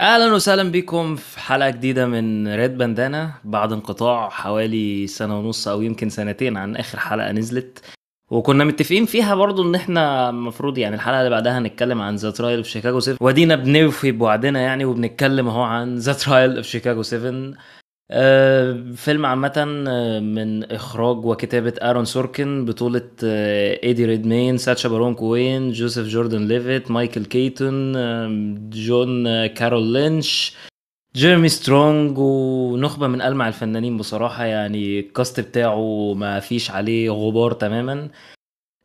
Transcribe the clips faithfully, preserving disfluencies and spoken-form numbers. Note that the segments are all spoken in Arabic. اهلا وسهلا بكم في حلقه جديده من ريد باندانا بعد انقطاع حوالي سنه ونص او يمكن سنتين عن اخر حلقه نزلت، وكنا متفقين فيها برضو ان احنا المفروض يعني الحلقه اللي بعدها هنتكلم عن ذا ترايل اوف شيكاغو سبعة، ودينا بنوفي بوعدنا يعني وبنتكلم اهو عن ذا ترايل اوف شيكاغو سبعة. أه فيلم عامه من اخراج وكتابه ارون سوركن، بطوله ايدي ريدمين، ساتشا بارون كوين، جوزيف جوردن ليفيت، مايكل كيتون، جون كارول لينش، جيرمي سترونج، ونخبه من ألمع الفنانين. بصراحه يعني الكاست بتاعه ما فيش عليه غبار تماما.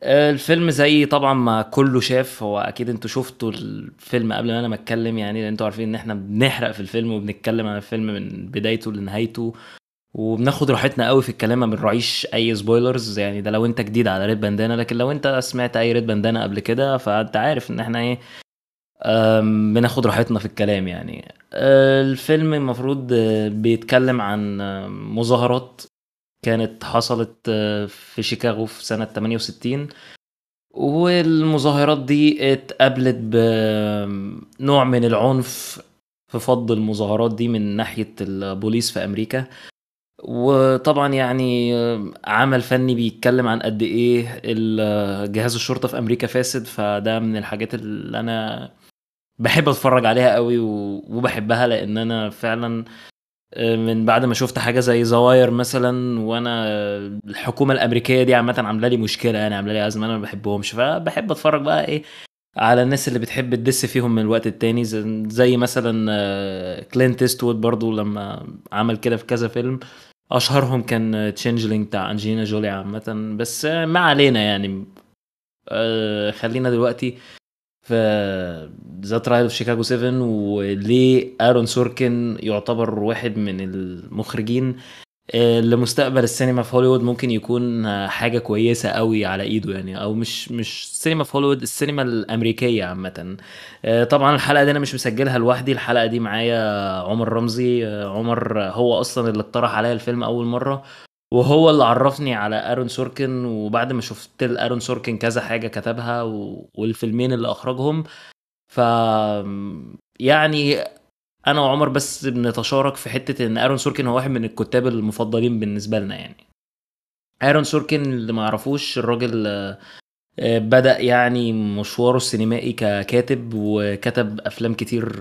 الفيلم زي طبعا ما كله شاف، هو اكيد انتوا شفتوا الفيلم قبل ما انا ما اتكلم، يعني انتوا عارفين ان احنا بنحرق في الفيلم وبنتكلم عن الفيلم من بدايته لنهايته وبناخد راحتنا قوي في الكلام، ما بنراعيش اي سبويلرز. يعني ده لو انت جديد على ريد باندانا، لكن لو انت سمعت اي ريد باندانا قبل كده فانت عارف ان احنا ايه بناخد راحتنا في الكلام. يعني الفيلم المفروض بيتكلم عن مظاهرات كانت حصلت في شيكاغو في سنة ثمانية وستين، والمظاهرات دي اتقابلت بنوع من العنف في فض المظاهرات دي من ناحية البوليس في أمريكا. وطبعا يعني عمل فني بيتكلم عن قد ايه جهاز الشرطة في أمريكا فاسد، فده من الحاجات اللي أنا بحب أتفرج عليها قوي وبحبها، لأن أنا فعلا من بعد ما شفت حاجه زي زواير مثلا، وانا الحكومه الامريكيه دي عامه عامله لي مشكله، يعني عامله لي ازمه، انا ما بحبهمش. فبحب اتفرج بقى ايه على الناس اللي بتحب تدس فيهم من الوقت التاني، زي مثلا كلينت إيستوود برضو لما عمل كده في كذا فيلم. اشهرهم كان تشينجلينج بتاع انجينا جولي عامه، بس ما علينا. يعني خلينا دلوقتي ف ذا ترايل اوف شيكاغو سبعة، وليه آرون سوركن يعتبر واحد من المخرجين اللي مستقبل السينما في هوليوود ممكن يكون حاجه كويسه قوي على ايده، يعني او مش مش السينما في هوليوود، السينما الامريكيه عامه. طبعا الحلقه دي انا مش مسجلها لوحدي، الحلقه دي معايا عمر رمزي. عمر هو اصلا اللي اقترح عليا الفيلم اول مره، وهو اللي عرفني على آرون سوركن. وبعد ما شفت آرون سوركن كذا حاجة كتبها والفيلمين اللي أخرجهم، ف يعني أنا وعمر بس بنتشارك في حتة إن آرون سوركن هو واحد من الكتاب المفضلين بالنسبة لنا. يعني آرون سوركن اللي ما عرفوش، الراجل بدأ يعني مشواره السينمائي ككاتب، وكتب أفلام كتير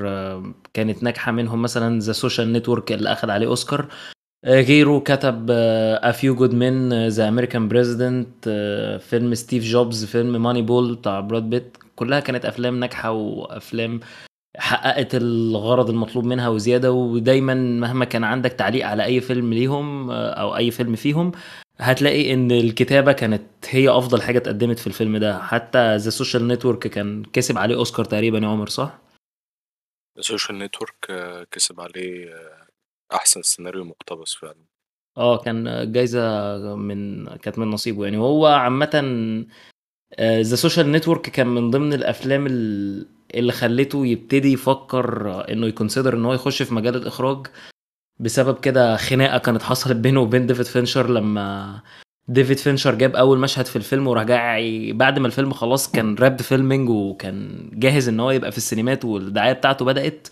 كانت ناجحة، منهم مثلا ذا سوشيال نتورك اللي أخذ عليه أوسكار. غيره كتب A Few Good Men، The American President، فيلم ستيف جوبز، فيلم ماني بول بتاع براد بيت. كلها كانت أفلام ناجحة وأفلام حققت الغرض المطلوب منها وزيادة. ودايما مهما كان عندك تعليق على أي فيلم ليهم أو أي فيلم فيهم، هتلاقي إن الكتابة كانت هي أفضل حاجة تقدمت في الفيلم ده. حتى The Social Network كان كسب عليه أوسكار تقريبا يا عمر، صح؟ The Social Network كسب عليه احسن سيناريو مقتبس فعلا. اه كان جايزه من كانت من نصيبه يعني. وهو عامه ذا سوشيال نتورك كان من ضمن الافلام اللي خلته يبتدي يفكر انه يكونسيدر ان هو يخش في مجال الاخراج، بسبب كده خناقه كانت حصلت بينه وبين ديفيد فينشر. لما ديفيد فينشر جاب اول مشهد في الفيلم ورجع بعد ما الفيلم خلاص كان رابد فيلمينج وكان جاهز ان هو يبقى في السينمات والدعايه بتاعته بدات،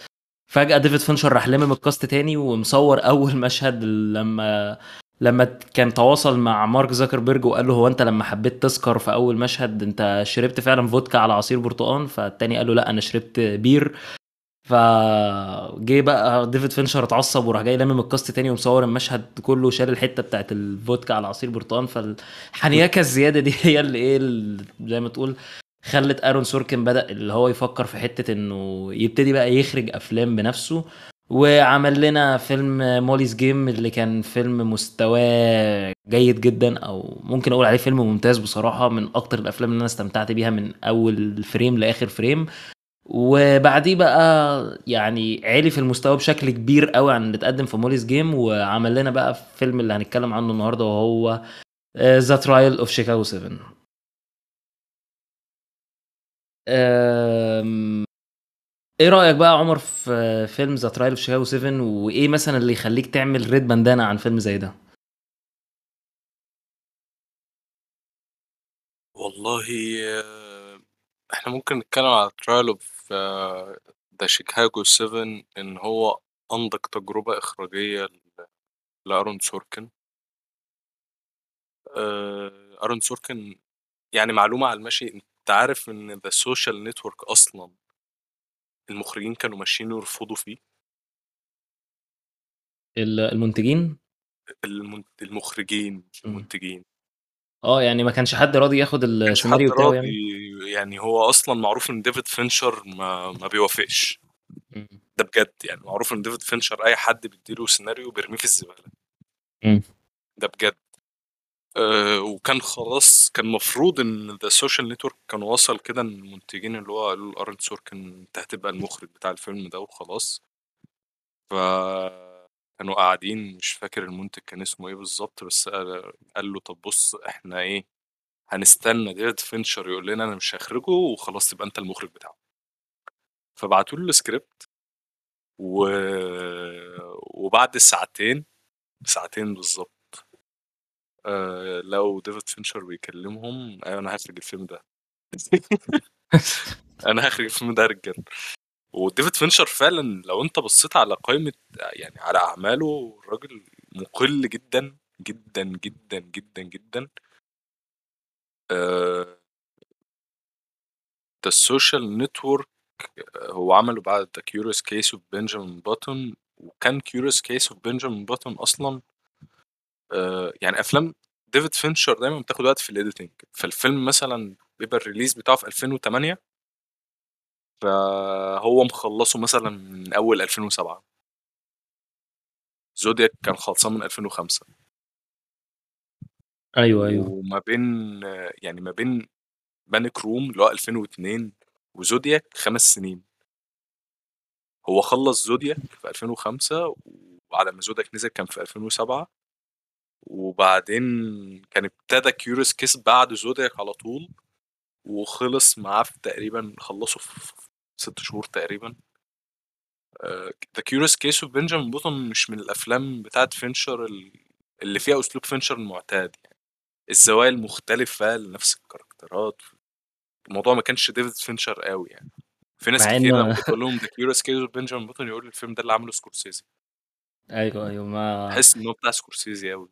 فجأة ديفيد فينشر راح لمم الكاست تاني ومصور أول مشهد لما لما كان تواصل مع مارك زاكربيرج وقال له: هو أنت لما حبيت تسكر في أول مشهد أنت شربت فعلا فودكا على عصير برتقان؟ فالتاني قال له: لا، أنا شربت بير. فجي بقى ديفيد فينشر اتعصب وراح جاي لمم الكاست تاني ومصور المشهد كله، شال الحتة بتاعت الفودكا على عصير برتقان. فالحنيكة الزيادة دي هي اللي إيه زي ما تقول خلت آرون سوركن بدأ اللي هو يفكر في حتة انه يبتدي بقى يخرج افلام بنفسه. وعمل لنا فيلم موليز جيم اللي كان فيلم مستواه جيد جدا، او ممكن اقول عليه فيلم ممتاز بصراحة، من اكتر الافلام اللي انا استمتعت بيها من اول فريم لاخر فريم. وبعديه بقى يعني عالي في المستوى بشكل كبير قوي عن اللي تقدم في موليز جيم. وعمل لنا بقى فيلم اللي هنتكلم عنه النهاردة، وهو ذا ترايل اوف شيكاغو سبعة. ايه رايك بقى عمر في فيلم ذا ترايل اوف شيكاغو سبعة، وايه مثلا اللي يخليك تعمل ريد باندانا عن فيلم زي ده؟ والله احنا ممكن نتكلم على ترايل اوف ده شيكاغو سبعة ان هو انضج تجربة اخراجية ل- لارون سوركن. آه، ارون سوركن يعني معلومة على المشي، انت عارف ان ذا سوشيال نتورك اصلا المخرجين كانوا ماشيين يرفضوا فيه، ال- المنتجين المن- المخرجين مش مم. المنتجين، اه يعني ما كانش حد راضي ياخد كانش حد السيناريو بتاعه راضي. يعني. يعني هو اصلا معروف ان ديفيد فينشر ما, ما بيوافقش، مم. ده بجد يعني معروف ان ديفيد فينشر اي حد بيديله سيناريو بيرميه في الزبالة، مم. ده بجد. آه، وكان خلاص كان مفروض ان ذا سوشيال نتورك كان وصل كده، ان المنتجين اللي هو قالوا لارن سوركن انت هتبقى المخرج بتاع الفيلم ده وخلاص. ف كانوا قاعدين، مش فاكر المنتج كان اسمه ايه بالظبط، بس قال قال له طب بص احنا ايه هنستنى ديفيد فينشر يقول لنا انا مش هخرجه وخلاص تبقى انت المخرج بتاعه. فبعتوا له السكريبت و... وبعد ساعتين ساعتين بالظبط آه... لقوا ديفيد فينشر بيكلمهم، ايوه انا هخرج الفيلم ده انا هخرج الفيلم ده يا رجاله. وديفيد فينشر فعلا لو انت بصيت على قائمه يعني على اعماله، الراجل مقل جدا جدا جدا جدا جدا. آه، ده السوشيال نتورك هو عمله بعد ذا كيوريوس كيس اوف بنجامين باتون، وكان كيوريوس كيس اوف بنجامين باتون اصلا آه، يعني افلام ديفيد فينشر دايما بتاخد وقت في الايديتنج، فالفيلم مثلا بيبقى الريليز بتاعه في ألفين وتمانية، فهو مخلصه مثلا من اول ألفين وسبعة. زودياك كان خلصان من ألفين وخمسة، ايوه ايوه وما بين يعني ما بين بانيك روم اللي هو ألفين واتنين وزودياك خمس سنين. هو خلص زودياك في ألفين وخمسة، وعلى ما زودياك نزل كان في ألفين وسبعة، وبعدين كان ابتدى كيوريوس كيس بعد زودياك على طول، وخلص معاه في تقريبا خلصه في ست شهور تقريبا. ذا كيوريوس كيس اوف بنجامين بوتون مش من الافلام بتاعت فينشر ال- اللي فيها اسلوب فينشر المعتاد، يعني الزوايا المختلفة لنفس الكاركترات. الموضوع ما كانش ديفيد فينشر قوي، يعني في ناس مع كتير لما ان بتقول لهم ذا كيوريوس كيس اوف بنجامين بوتون يقول لي الفيلم ده اللي عمله سكورسيزي، ايوه ايوه ما تحس ان هو بتاع سكورسيزي قوي.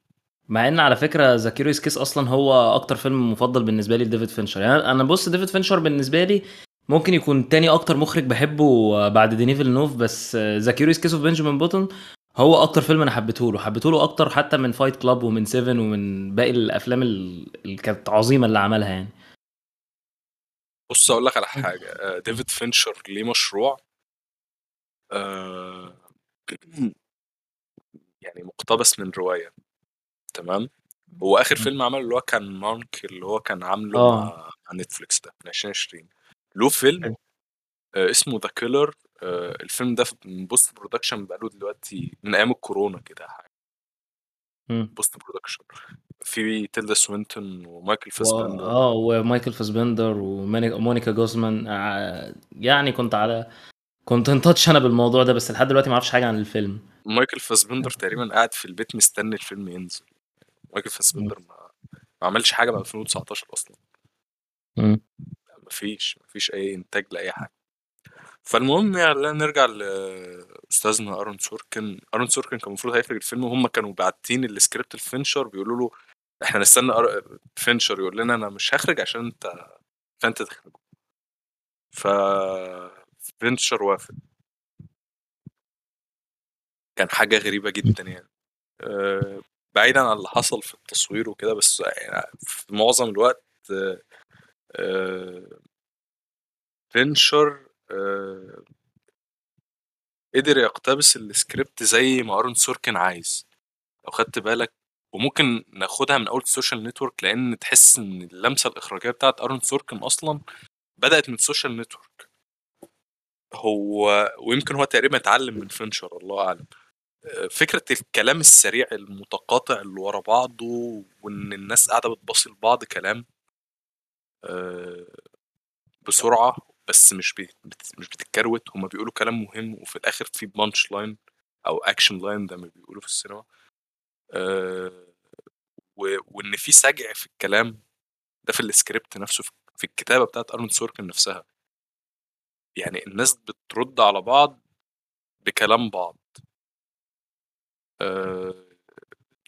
مع ان على فكره ذا كيوريوس كيس اصلا هو اكتر فيلم مفضل بالنسبه لي لديفيد فينشر. يعني انا بص، ديفيد فينشر بالنسبه لي ممكن يكون تاني اكتر مخرج بحبه بعد دينيفل نوف، بس ذا كيوريوس كيس اوف بنجامين بوتون هو اكتر فيلم انا حبيته له حبيته له اكتر حتى من فايت كلاب ومن سيفن ومن باقي الافلام ال- اللي كانت عظيمه اللي عملها يعني. بص اقول لك على حاجة، آه، ديفيد فينشر ليه مشروع آه، يعني مقتبس من رواية، تمام. هو اخر فيلم عمله اللي هو كان مانك، اللي هو كان عامله اه مع مع نتفليكس، ده من ألفين وعشرين. له فيلم آه، اسمه ذا كيلر. الفيلم ده في- من بوست برودكشن بقاله دلوقتي من ايام الكورونا كده، حاجة مم. بوست برودكشن في تيلدا سوينتون ومايكل و... فاسبندر. اه ومايكل فاسبندر ومونيكا جوزمان. آه، يعني كنت على كنت ان تاتش انا بالموضوع ده، بس لحد دلوقتي ما اعرفش حاجه عن الفيلم. مايكل فاسبندر تقريبا قاعد في البيت مستني الفيلم ينزل. مايكل مم. فاسبندر ما, ما عملش حاجه من ألفين وتسعتاشر اصلا، مم. ما فيش ما فيش اي انتاج لاي حاجه. فالمهم يعني لا نرجع لاستاذنا ارون سوركن. ارون سوركن كان المفروض هيخرج الفيلم، وهم كانوا باعتين السكريبت لفينشر بيقولوا له احنا نستنى أر- فينشر يقول لنا انا مش هخرج عشان انت فانت تخرج. ف فينشر وافق، كان حاجه غريبه جدا يعني. آه، بعيدا عن اللي حصل في التصوير وكده، بس يعني في معظم الوقت آه، آه، فينشر آه، قدر يقتبس السكريبت زي ما ارون سوركن عايز، لو خدت بالك. وممكن ناخدها من اول السوشيال نتورك، لان تحس ان اللمسه الاخراجيه بتاعت ارون سوركن اصلا بدات من السوشيال نتورك هو، ويمكن هو تقريبا اتعلم من فينشر، الله اعلم. آه، فكره الكلام السريع المتقاطع اللي ورا بعضه، وان الناس قاعده بتباصي لبعض كلام آه، بسرعه، بس مش بي... بت- مش بتتكروت، هما بيقولوا كلام مهم وفي الاخر في بانش لاين او اكشن لاين زي ما بيقولوا في السينما. آه، و... وان في سجع في الكلام ده في السكريبت نفسه، في في الكتابه بتاعت ارون سوركن نفسها. يعني الناس بترد على بعض بكلام بعض. آه،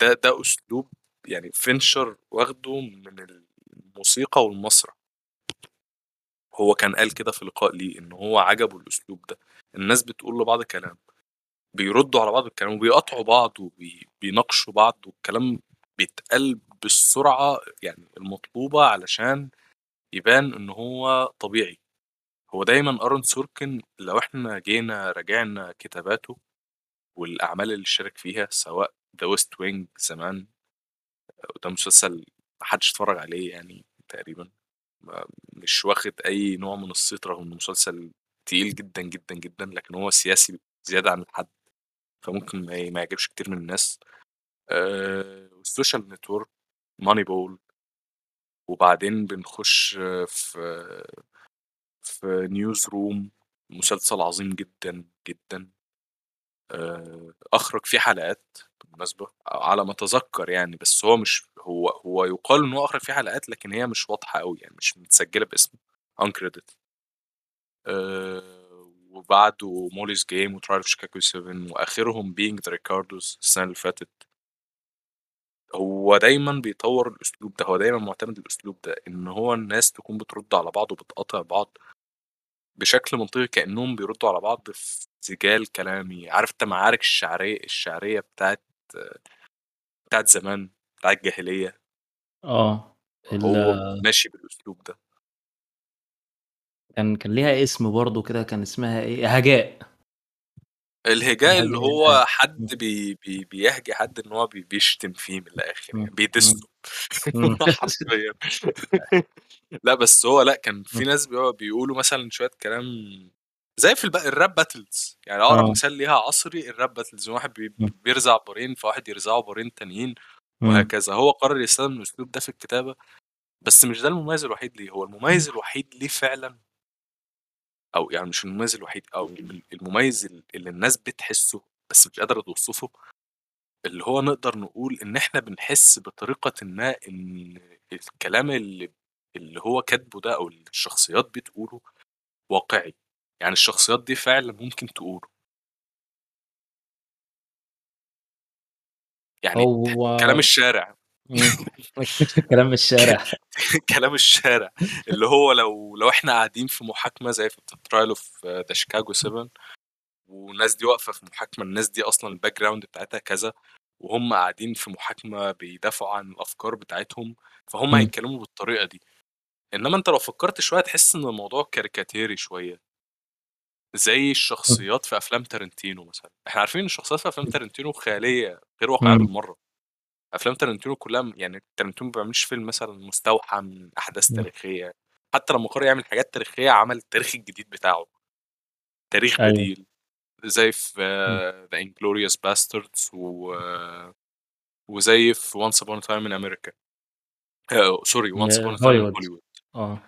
ده ده اسلوب يعني فينشر واخده من الموسيقى والمسرح. هو كان قال كده في لقاء ليه ان هو عجبه الاسلوب ده، الناس بتقول لبعض كلام بيردوا على بعض الكلام وبيقطعوا بعض وبيناقشوا بعض، والكلام بيتقال بالسرعة يعني المطلوبة علشان يبان ان هو طبيعي. هو دايما ارون سوركن لو احنا جينا راجعنا كتاباته والاعمال اللي شارك فيها، سواء ذا ويست وينج زمان، وده مسلسل محدش اتفرج عليه يعني تقريبا، ما- مش واخد اي نوع من الصيت رغم انه مسلسل تقيل جدا جدا جدا، لكن هو سياسي زيادة عن الحد فممكن ما ي- ما يعجبش كتير من الناس. آه، والسوشيال نتورك، ماني بول، وبعدين بنخش آه، في في نيوز روم، مسلسل عظيم جدا جدا. آه، اخرج فيه حلقات بالمناسبة على ما اتذكر يعني، بس هو مش هو هو يقال ان هو اخرج فيه حلقات لكن هي مش واضحة قوي يعني، مش متسجلة باسمه، انكريدت. آه، وبعده موليز جيم وترايل اوف شيكاغو سبعة، واخرهم بينج ذا ريكاردوز السنه اللي فاتت. هو دايما بيطور الاسلوب ده، هو دايما معتمد الاسلوب ده ان هو الناس تكون بترد على بعض وبتقاطع بعض بشكل منطقي كانهم بيردوا على بعض في سجال كلامي. عارف انت معارك الشعريه الشعريه بتاعت بتاعت زمان، بتاعت الجاهليه، اه هو ال- ماشي بالاسلوب ده. كان كان ليها اسم برضو كده، كان اسمها ايه؟ هجاء. الهجاء اللي الهجاء هو حد بي بي بيهجي حد ان هو بي بيشتم فيه من الاخر يعني، بيدسه حرفيا. لا بس هو لا، كان في ناس بيقعدوا بيقولوا مثلا شويه كلام زي في الب- الراب باتلز يعني. اقرب اه مثال ليها عصري الراب باتلز، إن واحد بي- بيرزع بارين فواحد يرزعه بارين تانيين وهكذا. هو قرر يستخدم الاسلوب ده في الكتابه، بس مش ده المميز الوحيد ليه. هو المميز الوحيد ليه فعلا، او يعني مش المميز الوحيد، او المميز اللي الناس بتحسه بس مش قادره توصفه، اللي هو نقدر نقول ان احنا بنحس بطريقة ما ان الكلام اللي اللي هو كاتبه ده او اللي الشخصيات بتقوله واقعي يعني، الشخصيات دي فعلا ممكن تقوله يعني، ت- كلام هو الشارع. مم. كلام من ك- الشارع. كلام الشارع اللي هو لو لو احنا قاعدين في محاكمة زي في ترايل اوف ذا شيكاغو سبعة، والناس دي واقفة في محاكمة، الناس دي اصلا الباك جراوند بتاعتها كذا، وهم قاعدين في محاكمة بيدافعوا عن الافكار بتاعتهم، فهم مم. هيتكلموا بالطريقة دي. انما انت لو فكرت شويه تحس ان الموضوع كاريكاتيري شويه، زي الشخصيات في افلام تارنتينو مثلا. احنا عارفين ان الشخصيات في افلام تارنتينو خياليه غير واقعيه مم. بالمره، افلام تارنتينو كلها م- يعني تارنتينو ما بيعملش فيلم مثلا مستوحى من احداث مم. تاريخيه، حتى لما قرر يعمل حاجات تاريخيه عمل التاريخ الجديد بتاعه، تاريخ ايوه. بديل، زي في مم. ذا انجلوريوس باستردز، وزي في وانس ابون تايم ان امريكا، سوري وانس ابون تايم ان هوليوود. هوليوود. اه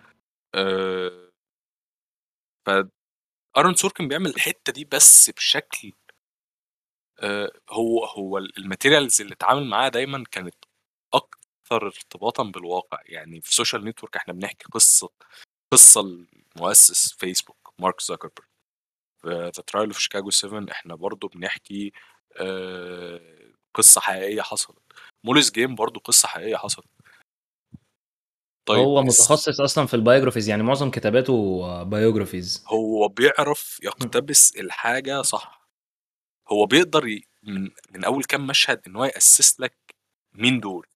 ارون سوركن بيعمل الحته دي بس بشكل آه، هو هو ال- الماتيريالز اللي اتعامل معاها دايما كانت اكثر ارتباطا بالواقع يعني. في سوشيال نتورك احنا بنحكي قصه قصه المؤسس فيسبوك مارك زوكربيرج، ذا ترايل اوف شيكاغو سبعة احنا برضو بنحكي آه، قصه حقيقيه حصلت، موليز جيم برضو قصه حقيقيه حصلت. طيب هو الس- متخصص اصلا في البايوجرافيز، يعني معظم كتاباته بايوجرافيز. هو بيعرف يقتبس الحاجه صح، هو بيقدر ي... من من اول كام مشهد ان هو ياسس لك مين دول،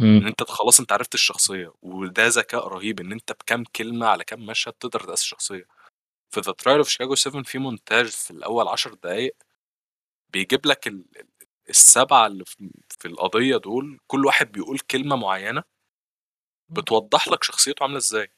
ان انت خلاص انت عرفت الشخصيه. وده ذكاء رهيب ان انت بكام كلمه على كام مشهد تقدر تاسس الشخصيه. في ذا ترايل اوف شيكاغو سبعة في مونتاج في الاول عشر دقائق بيجيب لك ال... ال- السبعه اللي في... في القضيه دول، كل واحد بيقول كلمه معينه بتوضح لك شخصيته عامله ازاي.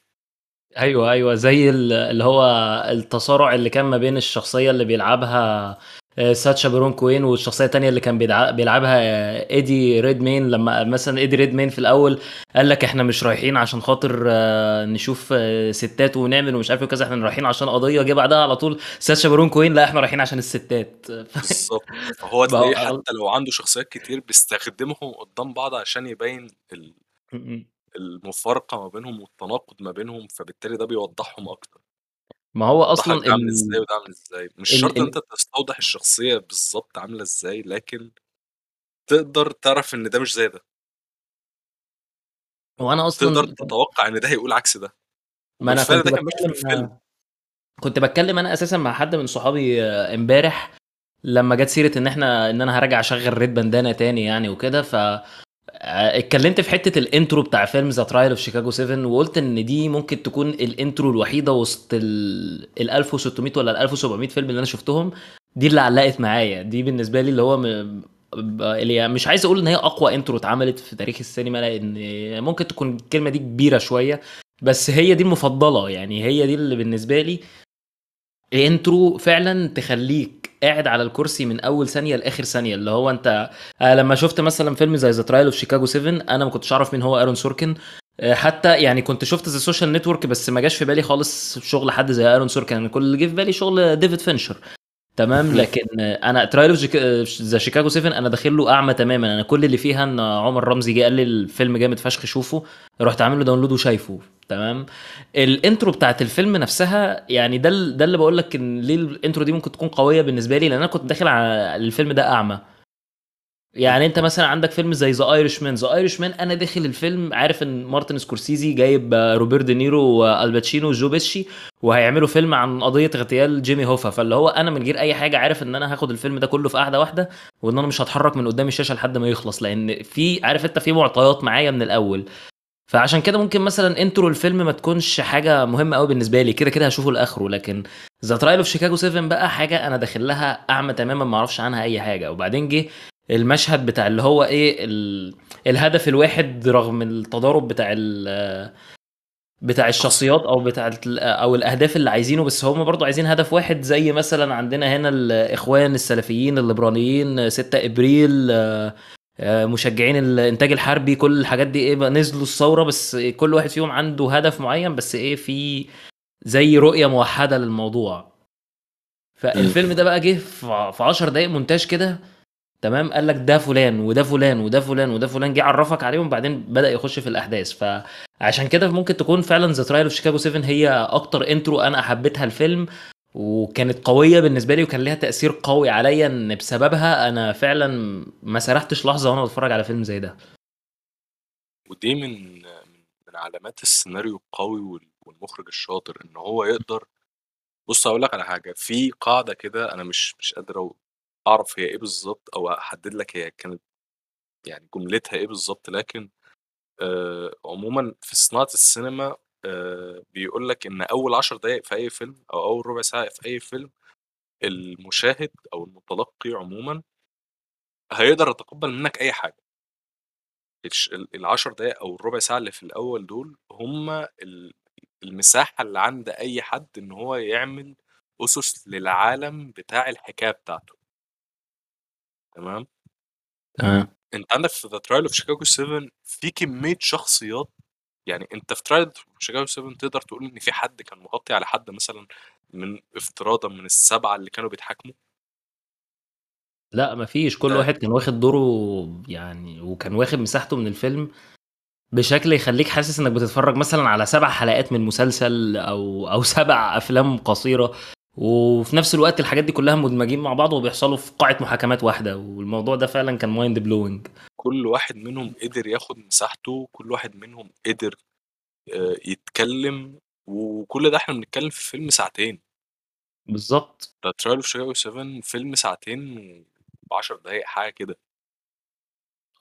ايوه ايوه زي ال- اللي هو التصارع اللي كان ما بين الشخصيه اللي بيلعبها آه، ساتشا برون كوين، والشخصيه التانيه اللي كان بيدع- بيلعبها آه، ايدي ريدمين. لما مثلا ايدي ريدمين في الاول قال لك احنا مش رايحين عشان خاطر آه، نشوف آه، ستات ونعمل ومش عارف ايه وكذا، احنا رايحين عشان قضيه. جه بعدها على طول ساتشا برون كوين، لا احنا رايحين عشان الستات. بالظبط، فهو بقى تلاقيه أغل... حتى لو عنده شخصيات كتير بيستخدمهم قدام بعض عشان يبين ال... م- م. المفارقه ما بينهم والتناقض ما بينهم، فبالتالي ده بيوضحهم اكتر. ما هو اصلا ضحك عامل ازاي ال... وده عامل ازاي. مش ال... شرط ال... انت تستوضح الشخصية بالظبط عاملة ازاي، لكن تقدر تعرف ان ده مش زي ده، هو انا تقدر اصلا تتوقع ان ده هيقول عكس ده. ما انا وبالفعل كنت ده كان ماشي في بتكلم الفيلم. كنت بتكلم انا اساسا مع حد من صحابي آه، امبارح لما جت سيره ان احنا ان انا هراجع اشغل ريد باندانا تاني يعني وكده، ف آه، اتكلمت في حته الانترو بتاع فيلم ذا ترايل اوف شيكاغو سبعة، وقلت ان دي ممكن تكون الانترو الوحيده وسط ال ال ألف وستمية ولا ال ألف وسبعمية فيلم اللي انا شفتهم دي اللي علقت معايا. دي بالنسبه لي اللي هو م... ب- اللي يعني مش عايز اقول ان هي اقوى انترو اتعملت في تاريخ السينما، لان ممكن تكون الكلمه دي كبيره شويه، بس هي دي المفضله يعني. هي دي اللي بالنسبه لي الانترو فعلا تخليك قاعد على الكرسي من اول ثانيه لاخر ثانيه. اللي هو انت آه، لما شفت مثلا فيلم زي ذا ترايل اوف شيكاغو سبعة انا ما كنتش اعرف مين هو ارون سوركن، آه، حتى يعني كنت شفت ذا سوشيال نتورك بس ما جاش في بالي خالص شغل حد زي ارون سوركن. أنا كل اللي جه في بالي شغل ديفيد فينشر، تمام. لكن انا ترايل اوف ذا شيكاغو سبعة انا داخل له اعمى تماما. انا كل اللي فيها ان عمر رمزي جه قال لي الفيلم جامد فشخ شوفه، رحت عامل له داونلود وشايفه، تمام. الانترو بتاعت الفيلم نفسها يعني ده ال- ده اللي بقول لك ان ليه الانترو دي ممكن تكون قويه بالنسبه لي، لان انا كنت داخل على الفيلم ده اعمى. يعني انت مثلا عندك فيلم زي ذا ايرش مان، ذا ايرش مان انا داخل الفيلم عارف ان مارتن سكورسيزي جايب آه، روبرت دينيرو والباتشينو وجو بيشي وهيعملوا فيلم عن قضيه اغتيال جيمي هوفا، فاللي هو انا من غير اي حاجه عارف ان انا هاخد الفيلم ده كله في قعده واحده، وان انا مش هتحرك من قدام الشاشه لحد ما يخلص، لان في عارف انت في معطيات معايا من الاول. فعشان كده ممكن مثلا انترو الفيلم ما تكونش حاجه مهمه قوي بالنسبه لي، كده كده هشوفه لاخره. لكن ذا ترايل اوف شيكاغو سبعة بقى حاجه انا داخل لها اعمى تماما ما اعرفش عنها اي حاجه. وبعدين جه المشهد بتاع اللي هو ايه ال... الهدف الواحد رغم التضارب بتاع ال... بتاع الشخصيات او بتاع ال... او الاهداف اللي عايزينه، بس هم برضو عايزين هدف واحد. زي مثلا عندنا هنا الاخوان السلفيين الليبرانيين ستة ابريل، آه، آه، مشجعين الانتاج الحربي، كل الحاجات دي ايه بقى نزلوا الثوره، بس كل واحد فيهم عنده هدف معين، بس ايه في زي رؤيه موحده للموضوع. فالفيلم ده بقى جه في في عشر دقايق مونتاج كده، تمام. قال لك ده فلان وده فلان وده فلان وده فلان، جه عرفك عليهم بعدين بدأ يخش في الأحداث. فعشان كده ممكن تكون فعلا ذا ترايل اوف شيكاغو سبعة هي أكتر انترو أنا حبيتها الفيلم، وكانت قوية بالنسبة لي وكان لها تأثير قوي عليا، إن بسببها أنا فعلا ما سرحتش لحظة وأنا بتفرج على فيلم زي ده. ودي من من من علامات السيناريو القوي وال- والمخرج الشاطر، ان هو يقدر. بص هقول لك على حاجه، في قاعده كده انا مش مش قادر أو- اعرف هي ايه بالظبط، او احدد لك هي كانت يعني جملتها ايه بالظبط، لكن آه عموما في صناعه السينما آه بيقول لك ان اول عشر دقائق في اي فيلم او اول ربع ساعه في اي فيلم المشاهد او المتلقي عموما هيقدر يتقبل منك اي حاجه. الش- ال- العشر دقائق او الربع ساعه اللي في الاول دول هم ال- المساحه اللي عند اي حد ان هو يعمل اسس للعالم بتاع الحكايه بتاعته، تمام. تمام انت عندك في ذا ترايل اوف شيكاغو سبعة في كميه شخصيات، يعني انت في ترايل اوف شيكاغو سبعة تقدر تقول ان في حد كان مغطي على حد مثلا من افتراضا من السبعه اللي كانوا بيتحاكموا، لا مفيش، كل آه، واحد كان واخد دوره يعني، وكان واخد مساحته من الفيلم بشكل يخليك حاسس انك بتتفرج مثلا على سبع حلقات من مسلسل او او سبع افلام قصيره، وفي نفس الوقت الحاجات دي كلها مدمجين مع بعض وبيحصلوا في قاعه محاكمات واحده. والموضوع ده فعلا كان مايند بلوينج. كل واحد منهم قدر ياخد مساحته، كل واحد منهم قدر آه، يتكلم. وكل ده احنا بنتكلم في فيلم ساعتين. بالظبط ذا ترايل اوف شيكاغو سبعة فيلم ساعتين وعشر دقايق حاجه كده.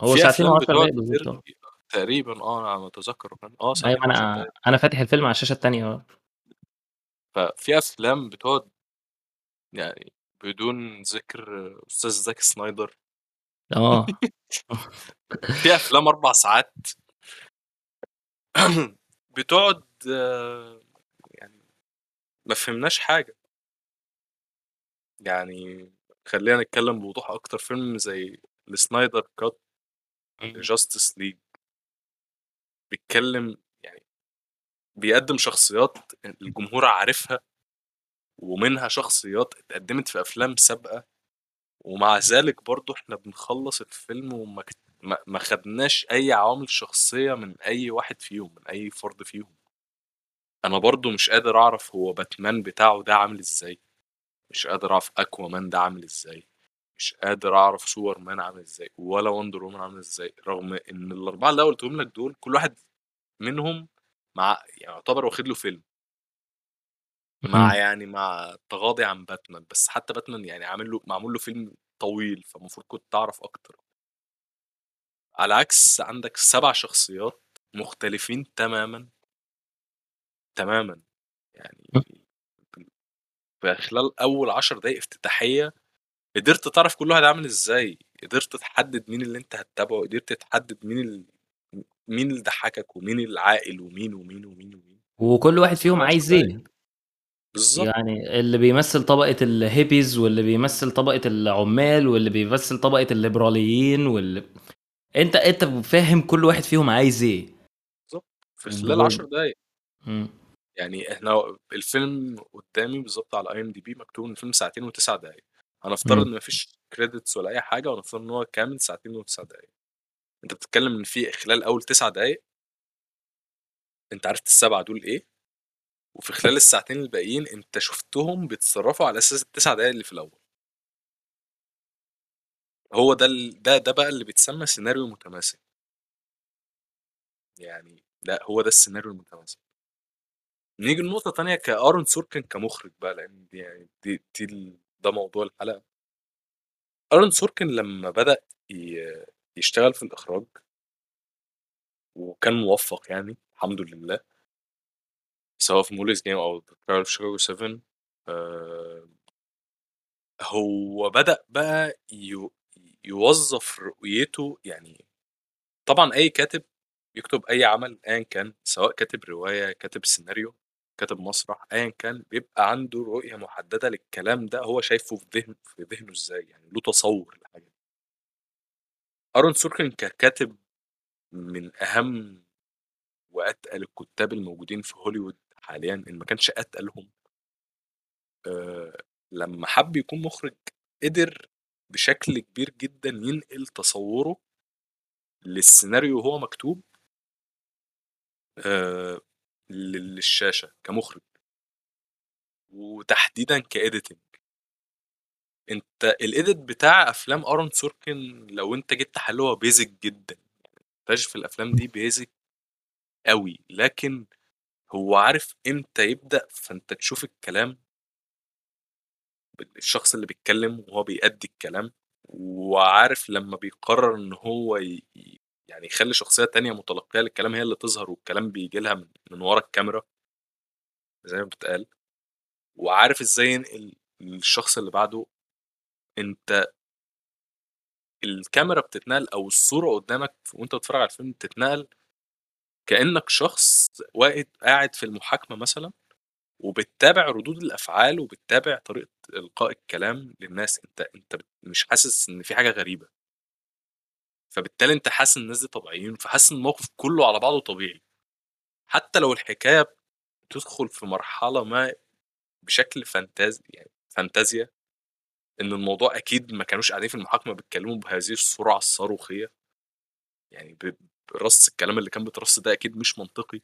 هو في ساعتين افلام وعشر بتقعد دقايق كتير بالظبط. اه تقريبا، اه انا متذكر كان اه ايوه ساعتين وعشر انا دقايق. انا فاتح الفيلم على الشاشه الثانيه اهو. ففي افلام بتقعد يعني بدون ذكر استاذ زاك سنايدر، اه في افلام اربع ساعات بتقعد آه، يعني ما فهمناش حاجه. يعني خلينا نتكلم بوضوح اكتر، فيلم زي السنايدر كات جاستس ليج بيتكلم يعني بيقدم شخصيات الجمهور عارفها، ومنها شخصيات اتقدمت في افلام سابقه، ومع ذلك برضو احنا بنخلص الفيلم وما كت- ما ما خدناش اي عوامل شخصيه من اي واحد فيهم، من اي فرد فيهم. انا برضو مش قادر اعرف هو باتمان بتاعه ده عامل ازاي، مش قادر اعرف اكوامان ده عامل ازاي، مش قادر اعرف سوبر مان عامل ازاي، ولا وندر وومن عامل ازاي، رغم ان الاربعه اللي أنا قلتهم لك دول كل واحد منهم مع يعني يعتبر واخد له فيلم، مع مهم. يعني مع تغاضي عن باتمان، بس حتى باتمان يعني عامل له معمول له فيلم طويل، فالمفروض كنت تعرف اكتر. على عكس عندك سبع شخصيات مختلفين تماما تماما، يعني في خلال اول عشر دقايق افتتاحيه قدرت تعرف كل واحد عامل ازاي، قدرت تحدد مين اللي انت هتتابعه، قدرت تحدد مين ال... مين اللي ضحكك ومين العاقل ومين ومين ومين ومين وكل واحد في فيهم عشر عايز دقايق ايه بالظبط. يعني، اللي بيمثل طبقة الهيبيز، واللي بيمثل طبقة العمال، واللي بيمثل طبقة الليبراليين، واللي انت انت فاهم كل واحد فيهم عايز ايه. بالظبط في خلال عشر دول دقايق مم. يعني احنا الفيلم قدامي بالظبط على اي ام دي بي مكتوب ان الفيلم ساعتين وتسع دقايق، هنفترض ان مم. مفيش كريدتس ولا اي حاجه، ونفترض ان هو كامل ساعتين وتسع دقايق. انت بتتكلم ان في خلال اول تسع دقايق انت عرفت السبعه دول ايه، وفي خلال الساعتين الباقيين انت شفتهم بيتصرفوا على اساس التسع دقايق اللي في الاول. هو ده ال- ده ده بقى اللي بيتسمى سيناريو متماسك، يعني لا هو ده السيناريو المتماسك. نيجي لنقطة تانية كأرون سوركن كمخرج بقى، لأن دي يعني دي, دي ال- ده موضوع الحلقة. أرون سوركن لما بدأ ي- يشتغل في الإخراج وكان موفق يعني الحمد لله، سواء في موليز جيم أو في شيكاغو سبعة، آه، هو بدأ بقى يو- يوظف رؤيته. يعني طبعا أي كاتب يكتب أي عمل أيا كان، سواء كاتب رواية، كاتب سيناريو، كاتب مسرح، أيا كان، بيبقى عنده رؤية محددة للكلام ده، هو شايفه في ذهن في ذهنه إزاي، يعني له تصور للحاجة دي. أرون سوركن ككاتب من أهم وأتقل الكتاب الموجودين في هوليوود حاليا، إن ما كانش أتقلهم. آه، لما حب يكون مخرج قدر بشكل كبير جدا ينقل تصوره للسيناريو وهو مكتوب آه، لل- للشاشة كمخرج، وتحديدا كإيديتنج. انت الإيديت بتاع أفلام أرون سوركن لو انت جيت تحلله هو بيزك جدا، مفيهاش في الأفلام دي بيزك قوي، لكن هو عارف امتى يبدأ. فانت تشوف الكلام، الشخص اللي بيتكلم وهو بيأدي الكلام، وعارف لما بيقرر ان هو ي... ي- يعني يخلي شخصية تانية متلقية للكلام هي اللي تظهر، والكلام بيجي لها من, من ورا الكاميرا زي ما بتقال، وعارف ازاي ينقل الشخص اللي بعده. انت الكاميرا بتتنقل او الصورة قدامك وانت بتتفرج على الفيلم بتتنقل كأنك شخص واقف قاعد في المحاكمة مثلا، وبتتابع ردود الافعال وبتتابع طريقة القاء الكلام للناس. انت انت بت- مش حاسس ان في حاجة غريبة، فبالتالي انت حاسس ان الناس دي طبيعيين، فحاسس ان الموقف كله على بعضه طبيعي، حتى لو الحكايه بتدخل في مرحله ما بشكل فانتازي، يعني فانتازيا، ان الموضوع اكيد ما كانوش قاعدين في المحاكمه بيتكلموا بهذه السرعه الصاروخيه، يعني ب- برص الكلام اللي كان بيترص ده اكيد مش منطقي،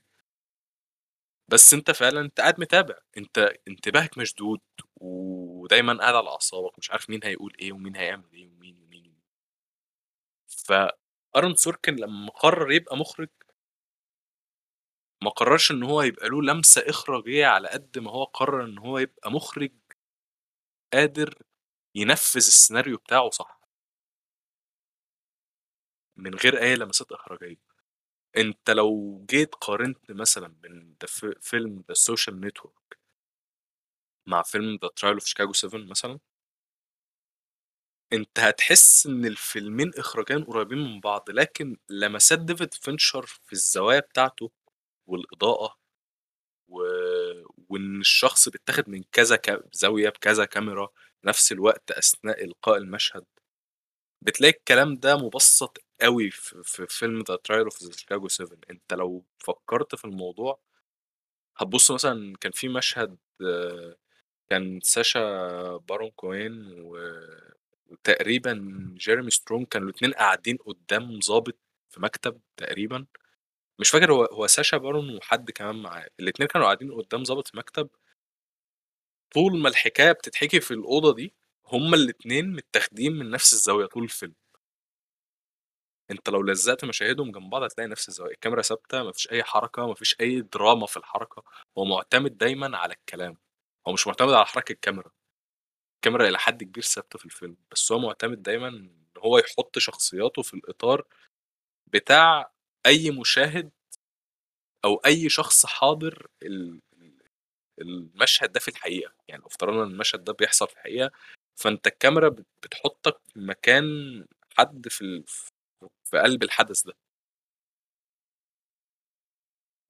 بس انت فعلا انت قاعد متابع، انت انتباهك مشدود ودايما قاعد على اعصابك، مش عارف مين هيقول ايه ومين هيعمل ايه ومين ومين ومين. فارون سوركن لما قرر يبقى مخرج ما قررش ان هو يبقى له لمسه اخراجيه، على قد ما هو قرر ان هو يبقى مخرج قادر ينفذ السيناريو بتاعه صح من غير اي لمسات اخراجيه. انت لو جيت قارنت مثلا بين ده في- فيلم ذا سوشيال نتورك مع فيلم ذا ترايل اوف شيكاغو سبعة مثلا، انت هتحس ان الفيلمين اخراجيا قريبين من بعض، لكن لمسات ديفيد فينشر في الزوايا بتاعته والاضاءه و... وان الشخص بيتاخد من كذا ك... زاويه بكذا كاميرا في نفس الوقت اثناء القاء المشهد، بتلاقي الكلام ده مبسط قوي في, في فيلم ذا ترايل اوف شيكاغو سبعة. انت لو فكرت في الموضوع هتبص مثلا كان في مشهد آه، كان ساشا بارون كوين و... وتقريبا جيرمي سترونج، كانوا الاتنين قاعدين قدام ضابط في مكتب تقريبا، مش فاكر هو هو ساشا بارون وحد كمان معاه، الاتنين كانوا قاعدين قدام ضابط مكتب. طول ما الحكايه بتتحكي في الاوضه دي، هما الاتنين متاخدين من نفس الزاويه طول الفيلم. انت لو لزقت مشاهدهم جنب بعض هتلاقي نفس الزاويه، الكاميرا ثابته، مفيش اي حركه، مفيش اي دراما في الحركه. هو معتمد دايما على الكلام، هو مش معتمد على حركه الكاميرا، الكاميرا الى حد كبير ثابته في الفيلم، بس هو معتمد دايما ان هو يحط شخصياته في الاطار بتاع اي مشاهد او اي شخص حاضر ال- المشهد ده في الحقيقه. يعني لو افترضنا ان المشهد ده بيحصل في الحقيقه، فانت الكاميرا بت- بتحطك مكان حد في ال... في قلب الحدث ده،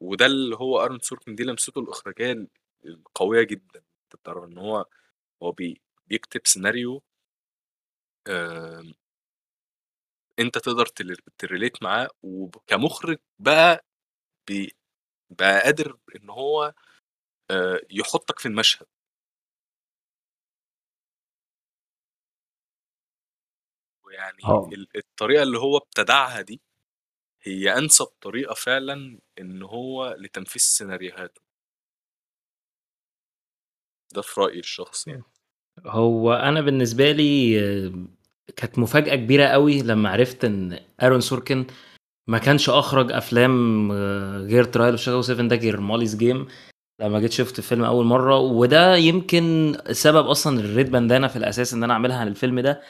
وده اللي هو ارون سوركن. دي لمسته الاخراجيه ال- القويه جدا. انت بتعرف ان هو هو بي... بيكتب سيناريو آه... انت تقدر تل- تريليت معاه، وكمخرج بقى بي... بقى قادر ان هو آه، يحطك في المشهد. ويعني اه ال- الطريقه اللي هو ابتدعها دي هي انسب طريقه فعلا ان هو لتنفيذ سيناريوهاته، ده في رايي الشخصي. يعني هو انا بالنسبه لي آه، كانت مفاجاه كبيره قوي لما عرفت ان ارون سوركن ما كانش اخرج افلام آه، غير ترايل اوف شادو سبعة ده، غير ماليز جيم. لما جيت شفت الفيلم اول مره، وده يمكن سبب اصلا الريد باندانا في الاساس ان انا اعملها عن الفيلم ده،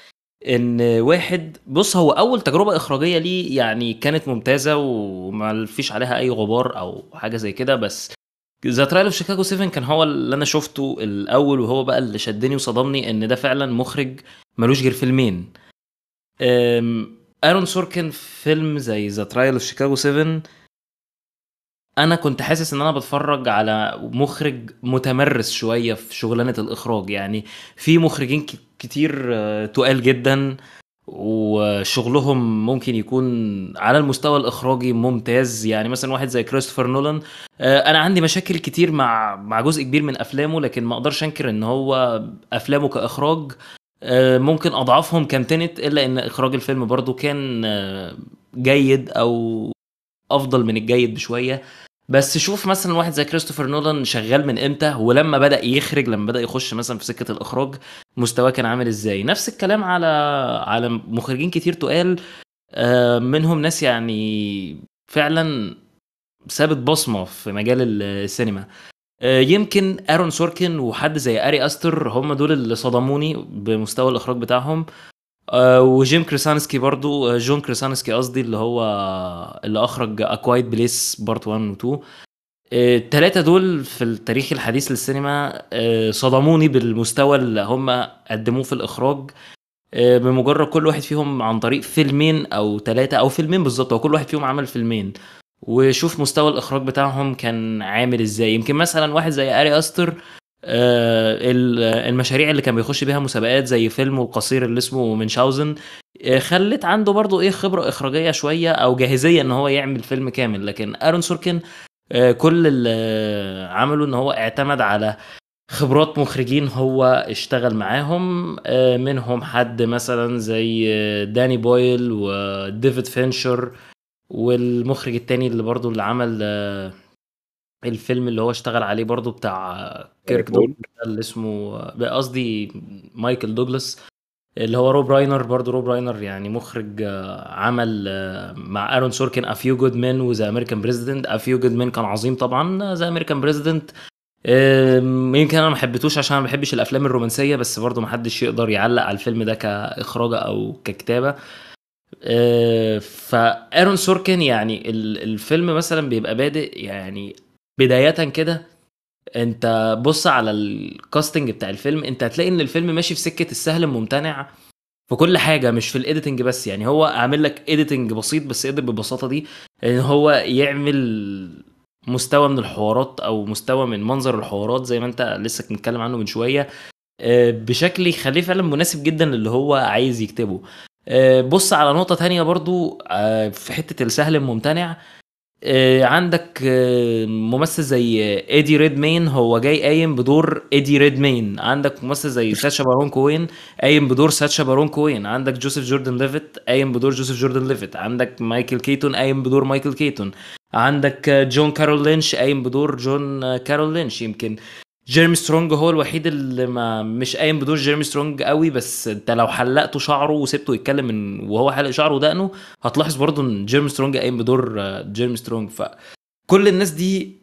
ان واحد بص هو اول تجربه اخراجيه ليه يعني كانت ممتازه وما فيش عليها اي غبار او حاجه زي كده، بس ذا ترايل اوف شيكاغو سبعة كان هو اللي انا شفته الاول، وهو بقى اللي شدني وصدمني ان ده فعلا مخرج ملوش غير فيلمين. أم، ارون سوركن في فيلم زي ذا ترايل اوف شيكاغو سبعة انا كنت حاسس ان انا بتفرج على مخرج متمرس شويه في شغلانه الاخراج. يعني في مخرجين ك- كتير آه، تقال جدا وشغلهم ممكن يكون على المستوى الاخراجي ممتاز، يعني مثلا واحد زي كريستوفر نولان. آه، انا عندي مشاكل كتير مع مع جزء كبير من افلامه، لكن ما اقدرش انكر ان هو افلامه كاخراج آه، ممكن اضعافهم كان تنت، الا ان اخراج الفيلم برضو كان آه، جيد او افضل من الجيد بشويه. بس شوف مثلا واحد زي كريستوفر نولان شغال من امتى، ولما بدا يخرج، لما بدا يخش مثلا في سكه الاخراج مستواه كان عامل ازاي. نفس الكلام على على مخرجين كتير تقال، آه، منهم ناس يعني فعلا سابت بصمه في مجال ال- السينما. آه، يمكن ارون سوركن وحد زي اري استر هم دول اللي صدموني بمستوى الاخراج بتاعهم، آه، وجيم كريسانسكي برضو، آه، جون كريسانسكي قصدي، اللي هو اللي اخرج اكوايت بليس بارت واحد و اتنين. التلاتة دول في التاريخ الحديث للسينما آه، صدموني بالمستوى اللي هم قدموه في الإخراج، آه، بمجرد كل واحد فيهم عن طريق فيلمين أو تلاتة أو فيلمين بالظبط، هو كل واحد فيهم عمل فيلمين، وشوف مستوى الإخراج بتاعهم كان عامل إزاي. يمكن مثلا واحد زي أري أستر آه، ال- آه، المشاريع اللي كان بيخش بيها مسابقات زي فيلمه القصير اللي اسمه منشاوزن آه، خلت عنده برضو ايه خبرة إخراجية شوية أو جاهزية إن هو يعمل فيلم كامل. لكن أرون سوركن آه، كل اللي آه، عمله ان هو اعتمد على خبرات مخرجين هو اشتغل معاهم، آه، منهم حد مثلا زي آه، داني بويل وديفيد فينشر، والمخرج التاني اللي برضو اللي عمل آه، الفيلم اللي هو اشتغل عليه برضو بتاع آه، داني كيرك دوجلاس بول ده، اللي اسمه آه، قصدي مايكل دوجلاس، اللي هو روب راينر. برضو روب راينر يعني مخرج آه، عمل آه، مع ارون سوركن افيو جود مان وذا امريكان بريزيدنت. افيو جود مان كان عظيم طبعا، ذا امريكان بريزيدنت يمكن انا ما حبيتهوش عشان ما بحبش الافلام الرومانسيه، بس برضو ما حدش يقدر يعلق على الفيلم ده كاخراج او ككتابه. آه، فارون سوركن يعني ال- الفيلم مثلا بيبقى بادئ يعني بدايه كده، انت بص على الكاستنج بتاع الفيلم انت هتلاقي ان الفيلم ماشي في سكه السهل الممتنع في كل حاجه، مش في الايديتنج بس. يعني هو عامل لك ايديتنج بسيط، بس قدر بالبساطه دي ان هو يعمل مستوى من الحوارات او مستوى من منظر الحوارات زي ما انت لسه بنتكلم عنه من شويه، آه، بشكل يخليه فعلا مناسب جدا للي هو عايز يكتبه. آه، بص على نقطه تانية برضو آه، في حته السهل الممتنع، عندك ممثل زي ايدي ريدمين، هو جاي قايم بدور ايدي ريدمين. عندك ممثل زي ساتشا بارون كوين قايم بدور ساتشا بارون كوين. عندك جوزيف جوردن ليفيت قايم بدور جوزيف جوردن ليفيت. عندك مايكل كيتون قايم بدور مايكل كيتون. عندك جون كارول لينش قايم بدور جون كارول لينش. يمكن جيرمي سترونج هو الوحيد اللي ما مش قايم بدور جيرمي سترونج قوي، بس انت لو حلقته شعره وسبته يتكلم من وهو حلق شعره ودقنه هتلاحظ برضه ان جيرمي سترونج قايم بدور جيرمي سترونج. فكل الناس دي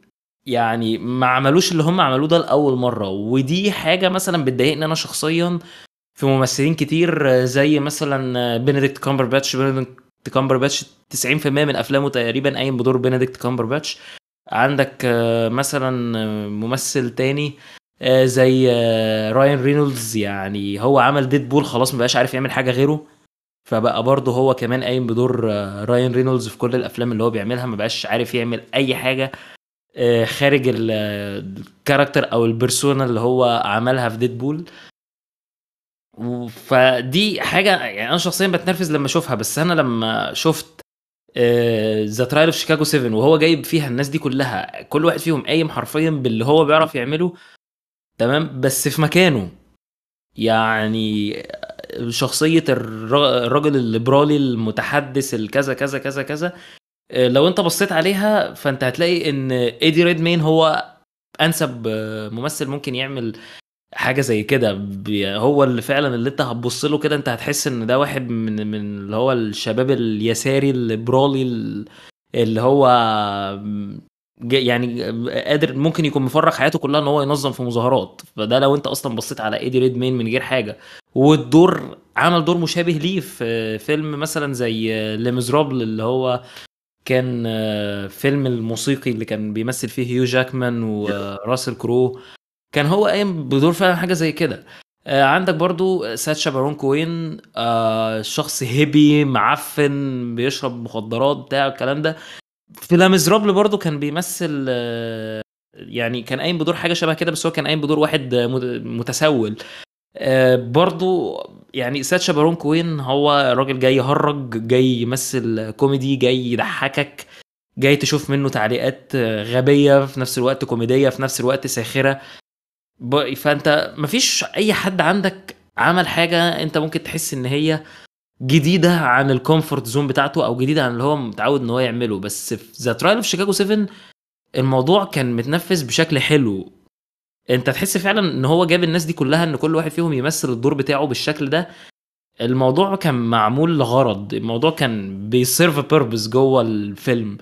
يعني ما عملوش اللي هم عملوه ده لاول مره، ودي حاجه مثلا بتضايقني انا شخصيا في ممثلين كتير، زي مثلا بنديكت كامبرباتش. بنديكت كامبرباتش تسعين بالمية من افلامه تقريبا قايم بدور بنديكت كامبرباتش. عندك مثلا ممثل تاني زي راين رينولدز، يعني هو عمل ديدبول خلاص ما بقاش عارف يعمل حاجه غيره، فبقى برضه هو كمان قايم بدور راين رينولدز في كل الافلام اللي هو بيعملها، ما بقاش عارف يعمل اي حاجه خارج الكاركتر او البرسونا اللي هو عملها في ديدبول. فدي حاجه يعني انا شخصيا بتنرفز لما اشوفها. بس انا لما شفت ذا ترايل اوف شيكاغو سبعة وهو جايب فيها الناس دي كلها، كل واحد فيهم قايم حرفيا باللي هو بيعرف يعمله تمام بس في مكانه. يعني شخصيه الراجل الليبرالي المتحدث الكذا كذا كذا كذا، لو انت بصيت عليها فانت هتلاقي ان ايدي ريدمين هو انسب ممثل ممكن يعمل حاجه زي كده. هو اللي فعلا اللي انت هتبص له كده انت هتحس ان ده واحد من من اللي هو الشباب اليساري الليبرالي اللي هو يعني قادر ممكن يكون مفرغ حياته كلها ان هو ينظم في مظاهرات. فده لو انت اصلا بصيت على ايدي ريدمين من غير حاجه. والدور عمل دور مشابه ليه في فيلم مثلا زي لي ميزرابل اللي هو كان فيلم الموسيقي اللي كان بيمثل فيه هيو جاكمان وراسل كرو، كان هو قايم بدور فعلا حاجه زي كده. آه عندك برضو ساتشا بارون كوين، آه شخص هيبي معفن بيشرب مخدرات بتاع الكلام ده. في لا ميزرابل برضو كان بيمثل آه يعني كان قايم بدور حاجه شبه كده، بس هو كان قايم بدور واحد متسول. آه برضو يعني ساتشا بارون كوين هو راجل جاي يهرج، جاي يمثل كوميدي، جاي يضحكك، جاي تشوف منه تعليقات غبيه في نفس الوقت كوميديه في نفس الوقت ساخره. فانت مفيش اي حد عندك عمل حاجه انت ممكن تحس ان هي جديده عن الكومفورت زون بتاعته او جديده عن اللي هو متعود ان هو يعمله. بس في ذا ترايل اوف شيكاغو سبعة الموضوع كان متنفذ بشكل حلو، انت تحس فعلا ان هو جاب الناس دي كلها ان كل واحد فيهم يمثل الدور بتاعه بالشكل ده. الموضوع كان معمول لغرض، الموضوع كان بيسيرف بيربز جوه الفيلم.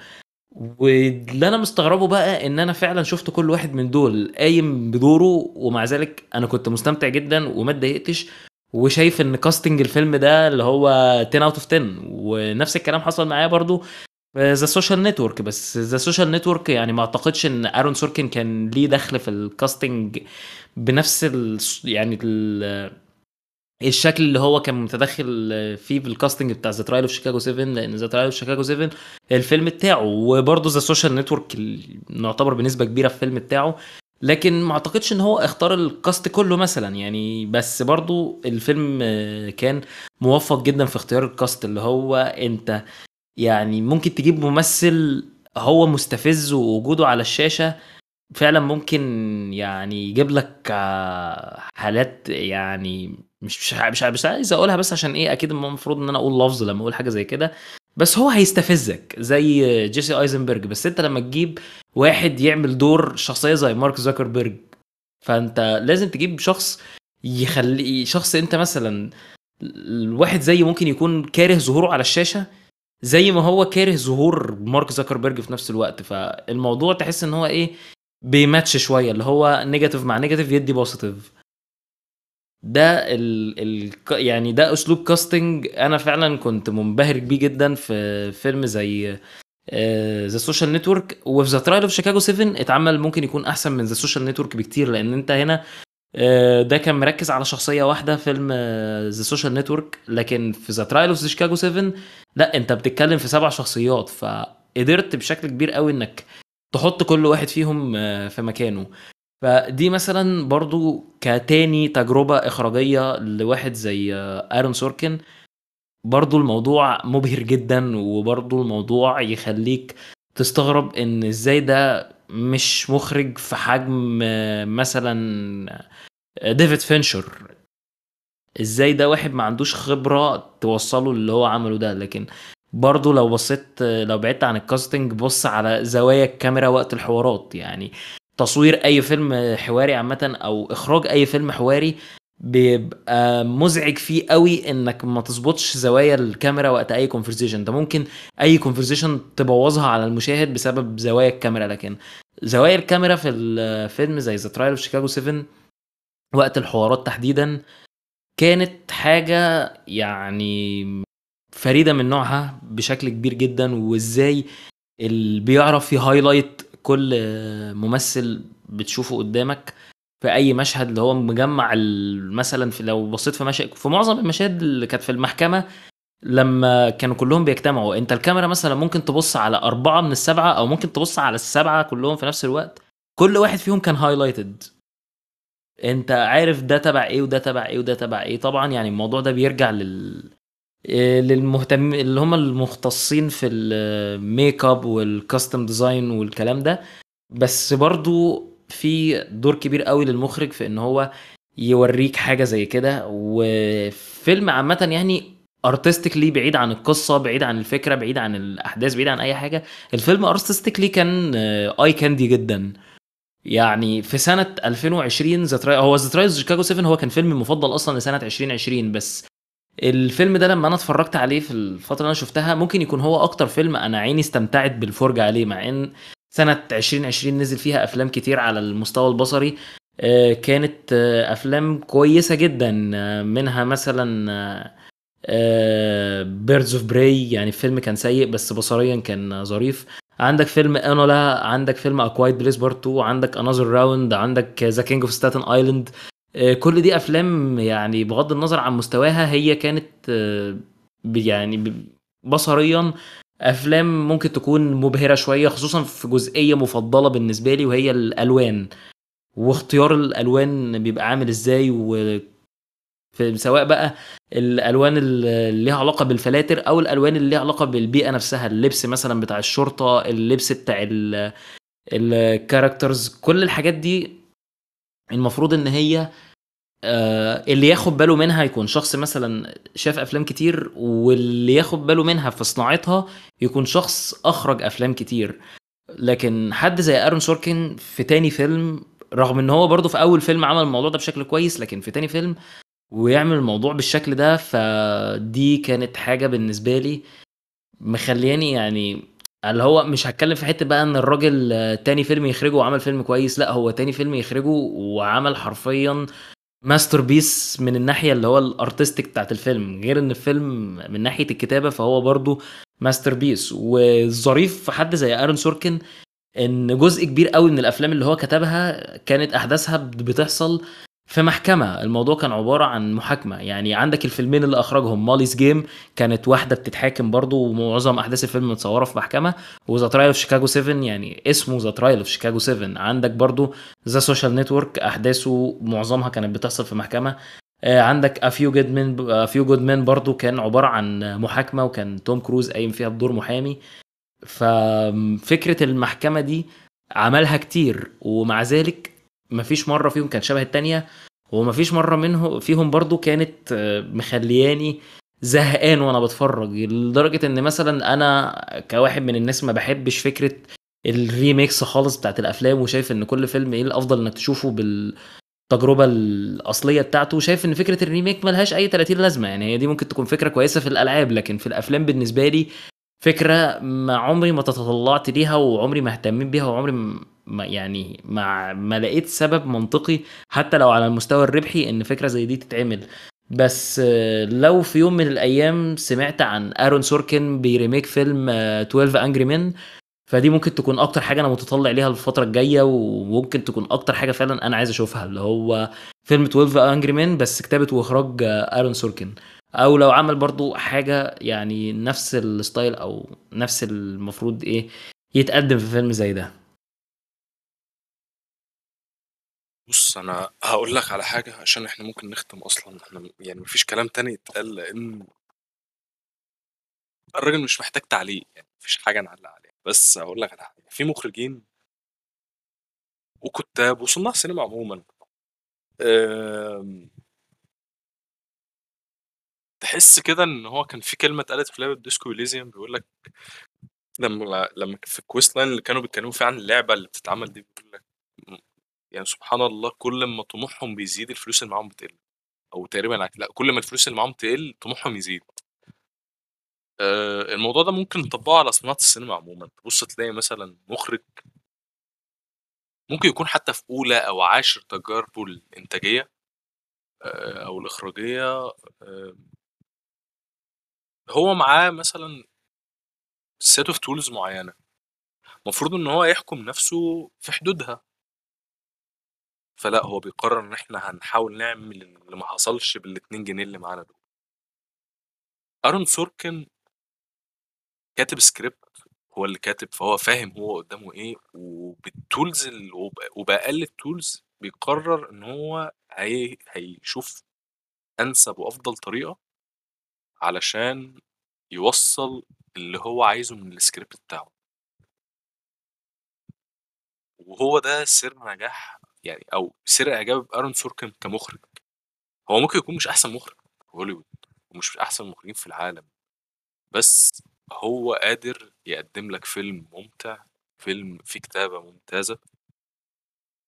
واللي انا مستغربه بقى ان انا فعلا شفت كل واحد من دول قايم بدوره، ومع ذلك انا كنت مستمتع جدا وما اتضايقتش، وشايف ان كاستنج الفيلم ده اللي هو عشرة اوت اوف عشرة. ونفس الكلام حصل معايا برضو ذا سوشيال نتورك. بس ذا سوشيال نتورك يعني ما اعتقدش ان ارون سوركن كان ليه دخل في الكاستنج بنفس ال يعني ال الشكل اللي هو كان متدخل فيه بالكاستنج بتاع ذا ترايل اوف شيكاغو سبعة، لان ذا ترايل اوف شيكاغو سبعة الفيلم بتاعه، وبرضه ذا سوشيال نتورك نعتبر بنسبه كبيره الفيلم بتاعه، لكن ما اعتقدش ان هو اختار الكاست كله مثلا يعني. بس برضه الفيلم كان موفق جدا في اختيار الكاست، اللي هو انت يعني ممكن تجيب ممثل هو مستفز ووجوده على الشاشه فعلا ممكن يعني يجيب لك حالات يعني مش مش مش عايز اقولها، بس عشان ايه اكيد المفروض ان انا اقول لفظ لما اقول حاجه زي كده، بس هو هيستفزك زي جيسي ايزنبرج. بس انت لما تجيب واحد يعمل دور شخصيه زي مارك زوكربيرج فانت لازم تجيب شخص يخلي شخص انت مثلا الواحد زي ممكن يكون كاره ظهوره على الشاشه زي ما هو كاره ظهور مارك زوكربيرج في نفس الوقت. فالموضوع تحس ان هو ايه بيماتش شويه، اللي هو نيجاتيف مع نيجاتيف يدي بوزيتيف. ده ال... ال... يعني ده اسلوب كاستنج انا فعلا كنت منبهر بيه جدا في فيلم زي ذا سوشيال نتورك. وفي ذا ترايل اوف شيكاغو سبعة اتعمل ممكن يكون احسن من ذا سوشيال نتورك بكتير، لان انت هنا ده كان مركز على شخصيه واحده فيلم ذا سوشيال نتورك، لكن في ذا ترايل اوف شيكاغو سبعة لا، انت بتتكلم في سبع شخصيات، فقدرت بشكل كبير قوي انك تحط كل واحد فيهم في مكانه. فدي مثلا برضو كتاني تجربة إخراجية لواحد زي آرون سوركن، برضو الموضوع مبهر جدا، وبرضو الموضوع يخليك تستغرب ان ازاي ده مش مخرج في حجم مثلا ديفيد فينشر, ازاي ده واحد ما عندوش خبرة توصله اللي هو عمله ده. لكن برضو لو بصيت, لو بعدت عن الكاستنج, بص على زوايا الكاميرا وقت الحوارات. يعني تصوير اي فيلم حواري عامة او اخراج اي فيلم حواري بيبقى مزعج فيه قوي انك ما تظبطش زوايا الكاميرا وقت اي كونفرزيشن. ده ممكن اي كونفرزيشن تبوظها على المشاهد بسبب زوايا الكاميرا, لكن زوايا الكاميرا في الفيلم زي ذا ترايل اوف شيكاغو سفن وقت الحوارات تحديدا كانت حاجة يعني فريدة من نوعها بشكل كبير جدا, وازاي اللي بيعرف يهايلايت كل ممثل بتشوفه قدامك في اي مشهد. اللي هو مجمع مثلا في لو بصيت في مشهد في معظم المشاهد اللي كانت في المحكمه لما كانوا كلهم بيجتمعوا, انت الكاميرا مثلا ممكن تبص على أربعة من السبعة او ممكن تبص على السبعة كلهم في نفس الوقت, كل واحد فيهم كان هايلايتد. انت عارف ده تبع ايه وده تبع ايه وده تبع ايه. طبعا يعني الموضوع ده بيرجع لل للمهتمين اللي هم المختصين في الميك اب والكاستم ديزاين والكلام ده, بس برضو في دور كبير قوي للمخرج في ان هو يوريك حاجه زي كده. وفيلم عامه يعني ارتستيكلي بعيد عن القصه, بعيد عن الفكره, بعيد عن الاحداث, بعيد عن اي حاجه, الفيلم ارتستيكلي كان اي كاندي جدا. يعني في سنه ألفين وعشرين ذا تراي هو ذا تراي اوف شيكاغو سفن هو كان فيلم المفضل اصلا لسنه ألفين وعشرين, بس الفيلم ده لما انا اتفرجت عليه في الفتره اللي انا شفتها ممكن يكون هو اكتر فيلم انا عيني استمتعت بالفرجه عليه, مع ان سنة ألفين وعشرين نزل فيها أفلام كتير على المستوى البصري كانت أفلام كويسة جدا, منها مثلا Birds of Prey. يعني الفيلم كان سيء بس بصريا كان ظريف. عندك فيلم أنولا, عندك فيلم A Quiet Place Part تو, عندك Another Round, عندك The King of Staten Island. كل دي أفلام يعني بغض النظر عن مستواها هي كانت يعني بصريا أفلام ممكن تكون مبهرة شوية, خصوصا في جزئية مفضلة بالنسبة لي وهي الألوان, واختيار الألوان بيبقى عامل إزاي, وسواء بقى الألوان اللي ليها علاقة بالفلاتر أو الألوان اللي ليها علاقة بالبيئة نفسها, اللبس مثلا بتاع الشرطة, اللبس بتاع الكاركترز, كل الحاجات دي المفروض إن هي اللي ياخد باله منها يكون شخص مثلا شاف أفلام كتير, واللي ياخد باله منها في صناعتها يكون شخص أخرج أفلام كتير. لكن حد زي آرون سوركين في تاني فيلم, رغم إن هو برضو في أول فيلم عمل الموضوع ده بشكل كويس, لكن في تاني فيلم ويعمل الموضوع بالشكل ده, فدي كانت حاجة بالنسبة لي مخلياني يعني اللي هو مش هتكلم في حتة بقى إن الراجل تاني فيلم يخرجه وعمل فيلم كويس, لأ هو تاني فيلم يخرجه وعمل حرفياً ماستر بيس من الناحية اللي هو الارتستيك بتاعت الفيلم, غير ان الفيلم من ناحية الكتابة فهو برضو ماستر بيس. والظريف في حد زي آرون سوركين ان جزء كبير قوي من الافلام اللي هو كتبها كانت احداثها بتحصل في محكمة, الموضوع كان عبارة عن محاكمة. يعني عندك الفيلمين اللي اخرجهم ماليز جيم كانت واحدة بتتحاكم برضو ومعظم احداث الفيلم متصورة في محكمة, وذا ترايل اوف شيكاغو سفن يعني اسمه ذا ترايل اوف شيكاغو سفن. عندك برضو ذا سوشيال نتورك احداثه معظمها كانت بتحصل في محكمة. عندك افيو جودمان افيو جودمان برضو كان عبارة عن محاكمة وكان توم كروز قايم فيها بدور محامي. ففكرة المحكمة دي عملها كتير, ومع ذلك مفيش مرة فيهم كانت شبه التانية, ومفيش مرة منه فيهم برضو كانت مخلياني زهقان وانا بتفرج, لدرجة ان مثلا انا كواحد من الناس ما بحبش فكرة الريميكس خالص بتاعت الافلام, وشايف ان كل فيلم ايه الافضل انك تشوفه بالتجربة الاصلية بتاعته, وشايف ان فكرة الريميك ملهاش اي تلاتين لازمة. يعني هي دي ممكن تكون فكرة كويسة في الالعاب, لكن في الافلام بالنسبة لي فكرة ما عمري ما تطلعت ليها وعمري ما اهتميت بيها, وعمري ما يعني ما, ما لقيت سبب منطقي حتى لو على المستوى الربحي ان فكرة زي دي تتعمل. بس لو في يوم من الايام سمعت عن آرون سوركين بيريميك فيلم اتناشر انجري مان, فدي ممكن تكون اكتر حاجة انا متطلع ليها الفترة الجاية, وممكن تكون اكتر حاجة فعلا انا عايز اشوفها, اللي هو فيلم اتناشر انجري مان بس كتابة واخراج آرون سوركين. او لو عمل برضو حاجة يعني نفس الستايل او نفس المفروض ايه يتقدم في فيلم زي ده. بص انا هقول لك على حاجة عشان احنا ممكن نختم اصلا, احنا يعني مفيش كلام تاني يتقال لان الراجل مش محتاج تعليق, يعني مفيش حاجة نعلق عليها. بس هقول لك على حاجه، في مخرجين وكتاب وصناع سينما عموما آم، تحس كده ان هو كان في كلمه اتقالت في لعبه ديسكو اليزيوم، بيقول لك لما لما في الكويست لاين اللي كانوا بيتكلموا فيه عن اللعبه اللي بتتعمل دي، بيقول لك يعني سبحان الله كل ما طموحهم بيزيد الفلوس اللي معاهم بتقل، او تقريبا العكس. لا، كل ما الفلوس اللي معاهم تقل طموحهم يزيد. آه، الموضوع ده ممكن نطبقه على صناعه السينما عموما. تبص تلاقي مثلا مخرج ممكن يكون حتى في اولى او عاشر تجاربه الانتاجيه آه، او الاخراجيه، آه، هو معاه مثلا سيت اوف تولز معينه، المفروض ان هو يحكم نفسه في حدودها. فلا، هو بيقرر ان احنا هنحاول نعمل اللي ما حصلش بالاتنين جنيه اللي معانا دول. ارون سوركن كاتب سكريبت، هو اللي كاتب، فهو فاهم هو قدامه ايه، وبالتولز ال- وب- وباقل التولز بيقرر ان هو هي... هيشوف انسب وافضل طريقه علشان يوصل اللي هو عايزه من السكريبت بتاعه. وهو ده سر نجاح يعني، او سر اعجاب ارون سوركن كمخرج. هو ممكن يكون مش احسن مخرج في هوليوود ومش من احسن المخرجين في العالم، بس هو قادر يقدم لك فيلم ممتع، فيلم فيه كتابة ممتازة،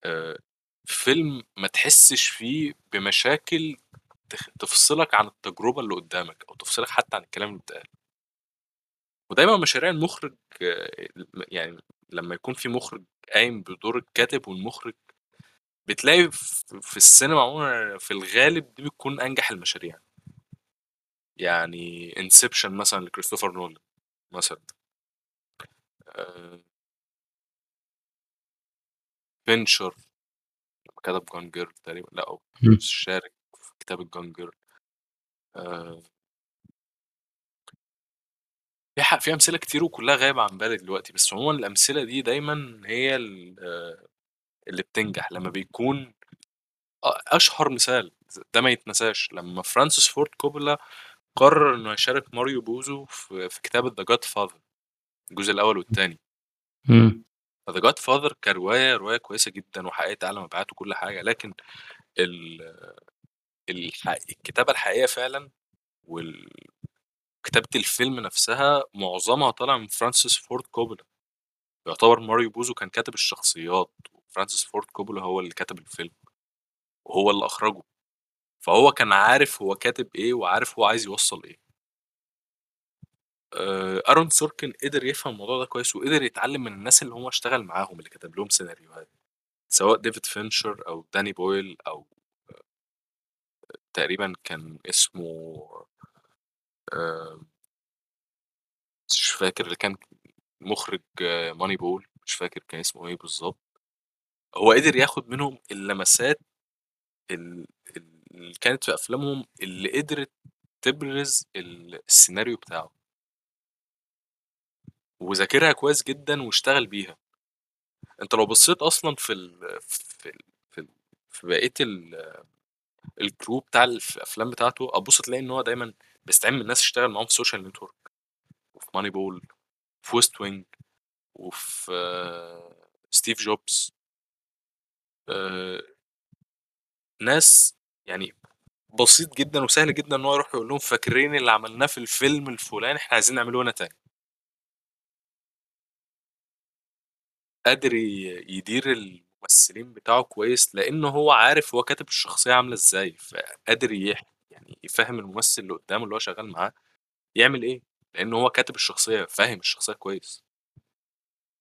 آه، فيلم ما تحسش فيه بمشاكل تخ- تفصلك عن التجربة اللي قدامك، أو تفصلك حتى عن الكلام اللي بيتقال. ودايما مشاريع المخرج، آه، يعني لما يكون في مخرج قايم بدور الكاتب والمخرج، بتلاقي في في السينما عموما في الغالب دي بتكون أنجح المشاريع. يعني انسبشن مثلا لكريستوفر نولان مثلا، آه، فينشر كتب جون جيرل تقريبا، لا أو مم. شارك في كتاب الجون جيرل. آه، في حق في امثله كتير وكلها غايبه عن بالي دلوقتي، بس عموما الامثله دي دايما هي ال- آه، اللي بتنجح لما بيكون آه، اشهر مثال ده ما يتنساش لما فرانسيس فورد كوبولا قرر انه يشارك ماريو بوزو في في كتابه ذا جاد فاذر الجزء الاول والثاني. مم. فذا جاد فاذر كروايه روايه كويسه جدا وحققت اعلى مبيعات وكل حاجه، لكن ال- الح- الكتابه الحقيقيه فعلا وكتابه الفيلم نفسها معظمها طالع من فرانسيس فورد كوبولا. يعتبر ماريو بوزو كان كاتب الشخصيات، وفرانسيس فورد كوبولا هو اللي كتب الفيلم وهو اللي اخرجه، فهو كان عارف هو كاتب ايه وعارف هو عايز يوصل ايه. آه، ارون سوركن قدر يفهم الموضوع ده كويس، وقدر يتعلم من الناس اللي هو اشتغل معاهم اللي كتب لهم سيناريوهات، سواء ديفيد فينشر او داني بويل، او تقريبا كان اسمه آه، مش فاكر اللي كان مخرج ماني بول، مش فاكر كان اسمه ايه بالظبط. هو قدر ياخد منهم اللمسات ال- ال- اللي كانت في افلامهم، اللي قدرت تبرز ال- السيناريو بتاعه، وذاكرها كويس جدا واشتغل بيها. انت لو بصيت اصلا في ال في ال في, ال في بقيه ال- الجروب بتاع الف- الافلام بتاعته، هتبص تلاقي ان هو دايما بيستعين من ناس اشتغل معاهم في سوشيال نتورك، وفي ماني بول، في ويست وينج، وفي آه، ستيف جوبز، آه، ناس يعني بسيط جدا وسهل جدا ان هو يروح يقول لهم فاكرين اللي عملناه في الفيلم الفلاني، احنا عايزين نعمله هنا تاني. قادر ي- يدير الممثلين بتاعه كويس لانه هو عارف هو كاتب الشخصيه عامله ازاي، فقادر يح يعني يفهم الممثل اللي قدامه اللي هو شغال معاه يعمل ايه، لانه هو كاتب الشخصيه، فاهم الشخصيه كويس،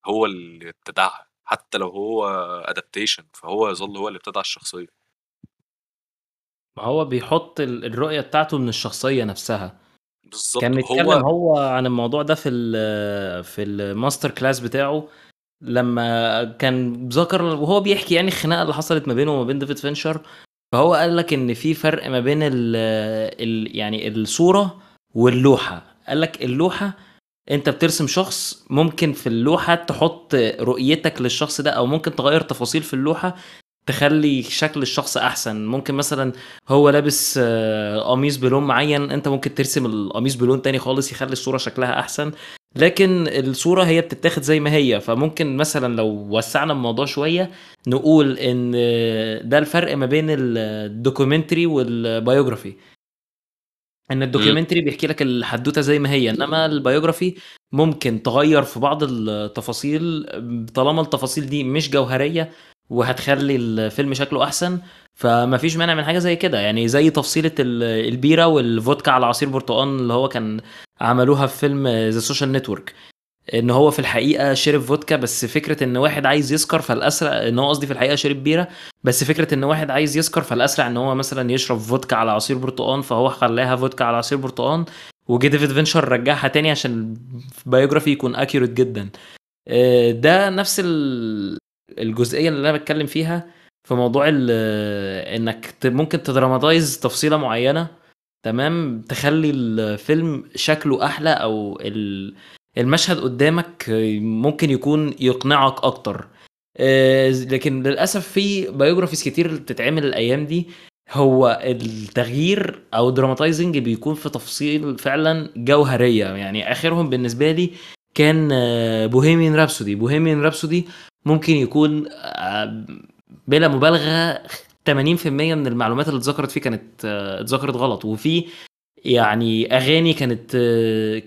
هو اللي ابتدعها. حتى لو هو ادابتيشن فهو يظل هو اللي ابتدع الشخصيه. ما هو بيحط ال- الرؤية بتاعته من الشخصية نفسها. كان بالظبط، متكلم هو هو عن الموضوع ده في ال في الماستر كلاس بتاعه، لما كان ذكر وهو بيحكي يعني الخناقه اللي حصلت ما بينه وما بين ديفيد فينشر. فهو قال لك ان في فرق ما بين ال ال يعني الصوره واللوحه. قال لك اللوحه انت بترسم شخص، ممكن في اللوحه تحط رؤيتك للشخص ده، او ممكن تغير تفاصيل في اللوحه تخلي شكل الشخص احسن. ممكن مثلا هو لابس آه، قميص بلون معين، انت ممكن ترسم القميص بلون تاني خالص يخلي الصوره شكلها احسن. لكن الصورة هي بتتاخد زي ما هي. فممكن مثلا لو وسعنا الموضوع شوية نقول ان ده الفرق ما بين الدوكيومنتري والبيوجرافي، ان الدوكيومنتري بيحكي لك الحدوتة زي ما هي، انما البيوجرافي ممكن تغير في بعض التفاصيل طالما التفاصيل دي مش جوهرية وهتخلي الفيلم شكله احسن، فما فيش مانع من حاجه زي كده. يعني زي تفصيله البيره والفودكا على عصير برتقان اللي هو كان عملوها في فيلم ذا سوشيال نتورك، ان هو في الحقيقه شرب فودكا، بس فكره ان واحد عايز يسكر فالاسرع، ان هو قصدي في الحقيقه شرب بيره بس فكره ان واحد عايز يسكر فالاسرع ان هو مثلا يشرب فودكا على عصير برتقان، فهو خلاها فودكا على عصير برتقان، وجي ديفيد فينشر رجعها تاني عشان البيوجرافي يكون اكيوريت جدا. ده نفس ال الجزئيه اللي انا بتكلم فيها في موضوع انك ممكن تدراماتايز تفصيله معينه، تمام، تخلي الفيلم شكله احلى او المشهد قدامك ممكن يكون يقنعك اكتر. لكن للاسف في بايوجرافيز كتير بتتعمل الايام دي هو التغيير او دراماتايزنج بيكون في تفصيل فعلا جوهريه. يعني اخرهم بالنسبه لي كان بوهيميان رابسودي. بوهيميان رابسودي ممكن يكون بلا مبالغه ثمانين بالمية من المعلومات اللي اتذكرت فيه كانت اتذكرت غلط، وفي يعني اغاني كانت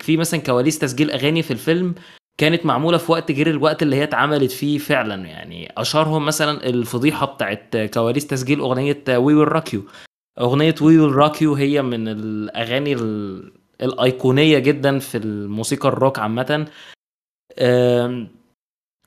في مثلا كواليس تسجيل اغاني في الفيلم كانت معموله في وقت غير الوقت اللي هي اتعملت فيه فعلا. يعني اشهرهم مثلا الفضيحه بتاعت كواليس تسجيل اغنيه وي ويل راك يو. اغنيه وي ويل راك يو هي من الاغاني الايقونيه جدا في الموسيقى الروك عامه.